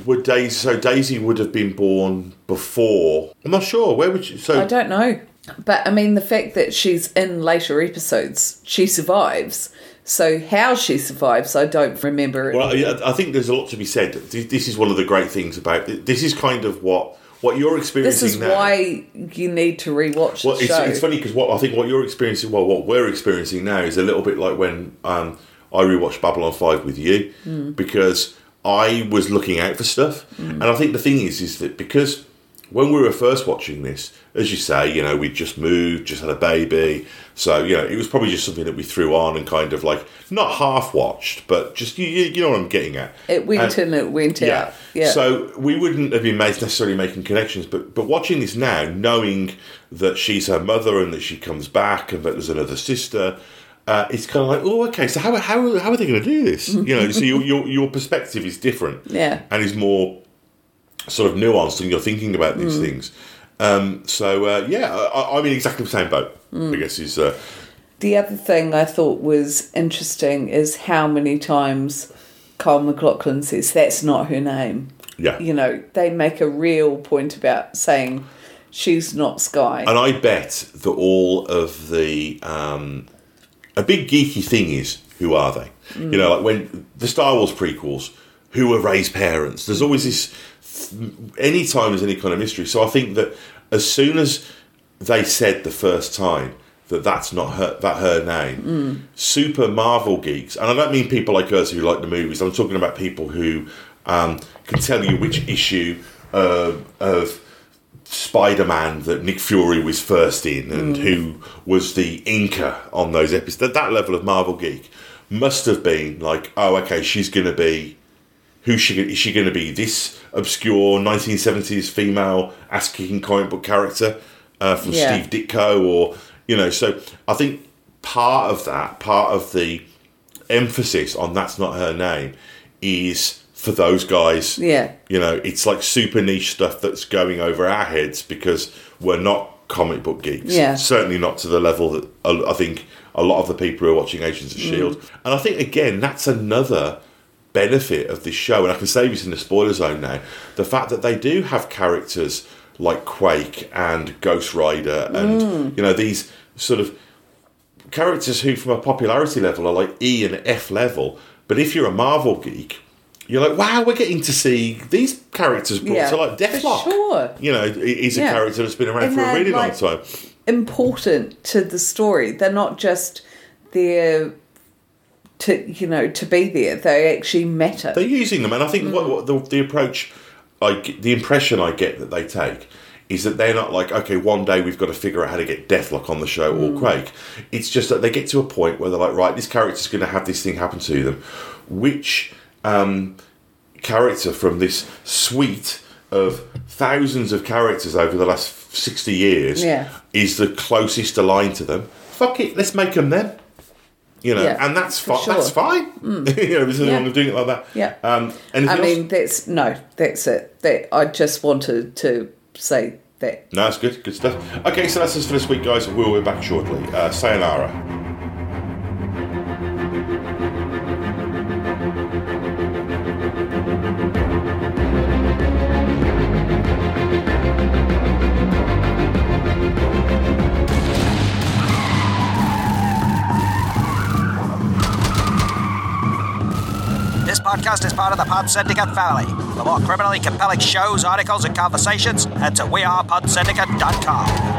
would Daisy? So Daisy would have been born before. I'm not sure. Where would she? So I don't know. But I mean, the fact that she's in later episodes, she survives. So how she survives, I don't remember. Well, I, I think there's a lot to be said. This is one of the great things about it. This is kind of what, what you're experiencing now. This is now, why you need to rewatch well, the it's, show. It's funny because what I think what you're experiencing, well, what we're experiencing now is a little bit like when um, I rewatched Babylon five with you mm. because I was looking out for stuff. Mm. And I think the thing is, is that because when we were first watching this, as you say, you know, we just moved, just had a baby. So, you know, it was probably just something that we threw on and kind of like, not half-watched, but just, you, you know what I'm getting at. It went and, in, it went yeah. out. Yeah. So we wouldn't have been necessarily making connections, but, but watching this now, knowing that she's her mother and that she comes back and that there's another sister, uh, it's kind of like, oh, okay, so how how, how are they going to do this? You know, so your, your your perspective is different. Yeah. And is more sort of nuanced and you're thinking about these mm. things. Um, so, uh, yeah, I, I'm in exactly the same boat, mm. I guess. Is, uh, the other thing I thought was interesting is how many times Karl McLaughlan says, that's not her name. Yeah. You know, they make a real point about saying she's not Skye. And I bet that all of the... Um, a big geeky thing is, who are they? Mm. You know, like when the Star Wars prequels, who are Rey's parents? There's always this... Anytime there's any kind of mystery. So I think that as soon as they said the first time that that's not her, that her name, mm. super Marvel geeks, and I don't mean people like us who like the movies, I'm talking about people who um, can tell you which issue uh, of Spider-Man that Nick Fury was first in and mm. who was the inker on those episodes. That, that level of Marvel geek must have been like, oh, okay, she's going to be... Who's she? Is she going to be this obscure nineteen seventies female ass-kicking comic book character uh, from yeah. Steve Ditko, or you know? So I think part of that, part of the emphasis on that's not her name, is for those guys. Yeah, you know, it's like super niche stuff that's going over our heads because we're not comic book geeks. Yeah, certainly not to the level that I think a lot of the people who are watching Agents of S H I E L D. Mm. And I think again, that's another benefit of this show, and I can say this in the spoiler zone now, the fact that they do have characters like Quake and Ghost Rider and mm. you know, these sort of characters who from a popularity level are like E and F level, but if you're a Marvel geek you're like, wow, we're getting to see these characters brought yeah, to like Deathlock. Sure. You know, he's a yeah. character that's been around and for a really like, long time, important to the story. They're not just their to you know to be there, they actually matter. They're using them, and I think mm. what, what the, the approach, I the impression I get that they take is that they're not like, okay, one day we've got to figure out how to get Deathlock on the show mm. or Quake. It's just that they get to a point where they're like, right, this character's going to have this thing happen to them. Which um, character from this suite of thousands of characters over the last sixty years yeah. is the closest aligned to them? Fuck it, let's make them them. You know, yeah, and that's fi- sure. that's fine. Mm. You know, there's nothing wrong with doing it like that. Yeah. Um, anything I mean, else? that's no, that's it. That I just wanted to say that. No, that's good, good stuff. Okay, so that's us for this week, guys. We'll be back shortly. Uh, sayonara. Podcast is part of the Podsyndicate family. For more criminally compelling shows, articles, and conversations, head to we are pod syndicate dot com.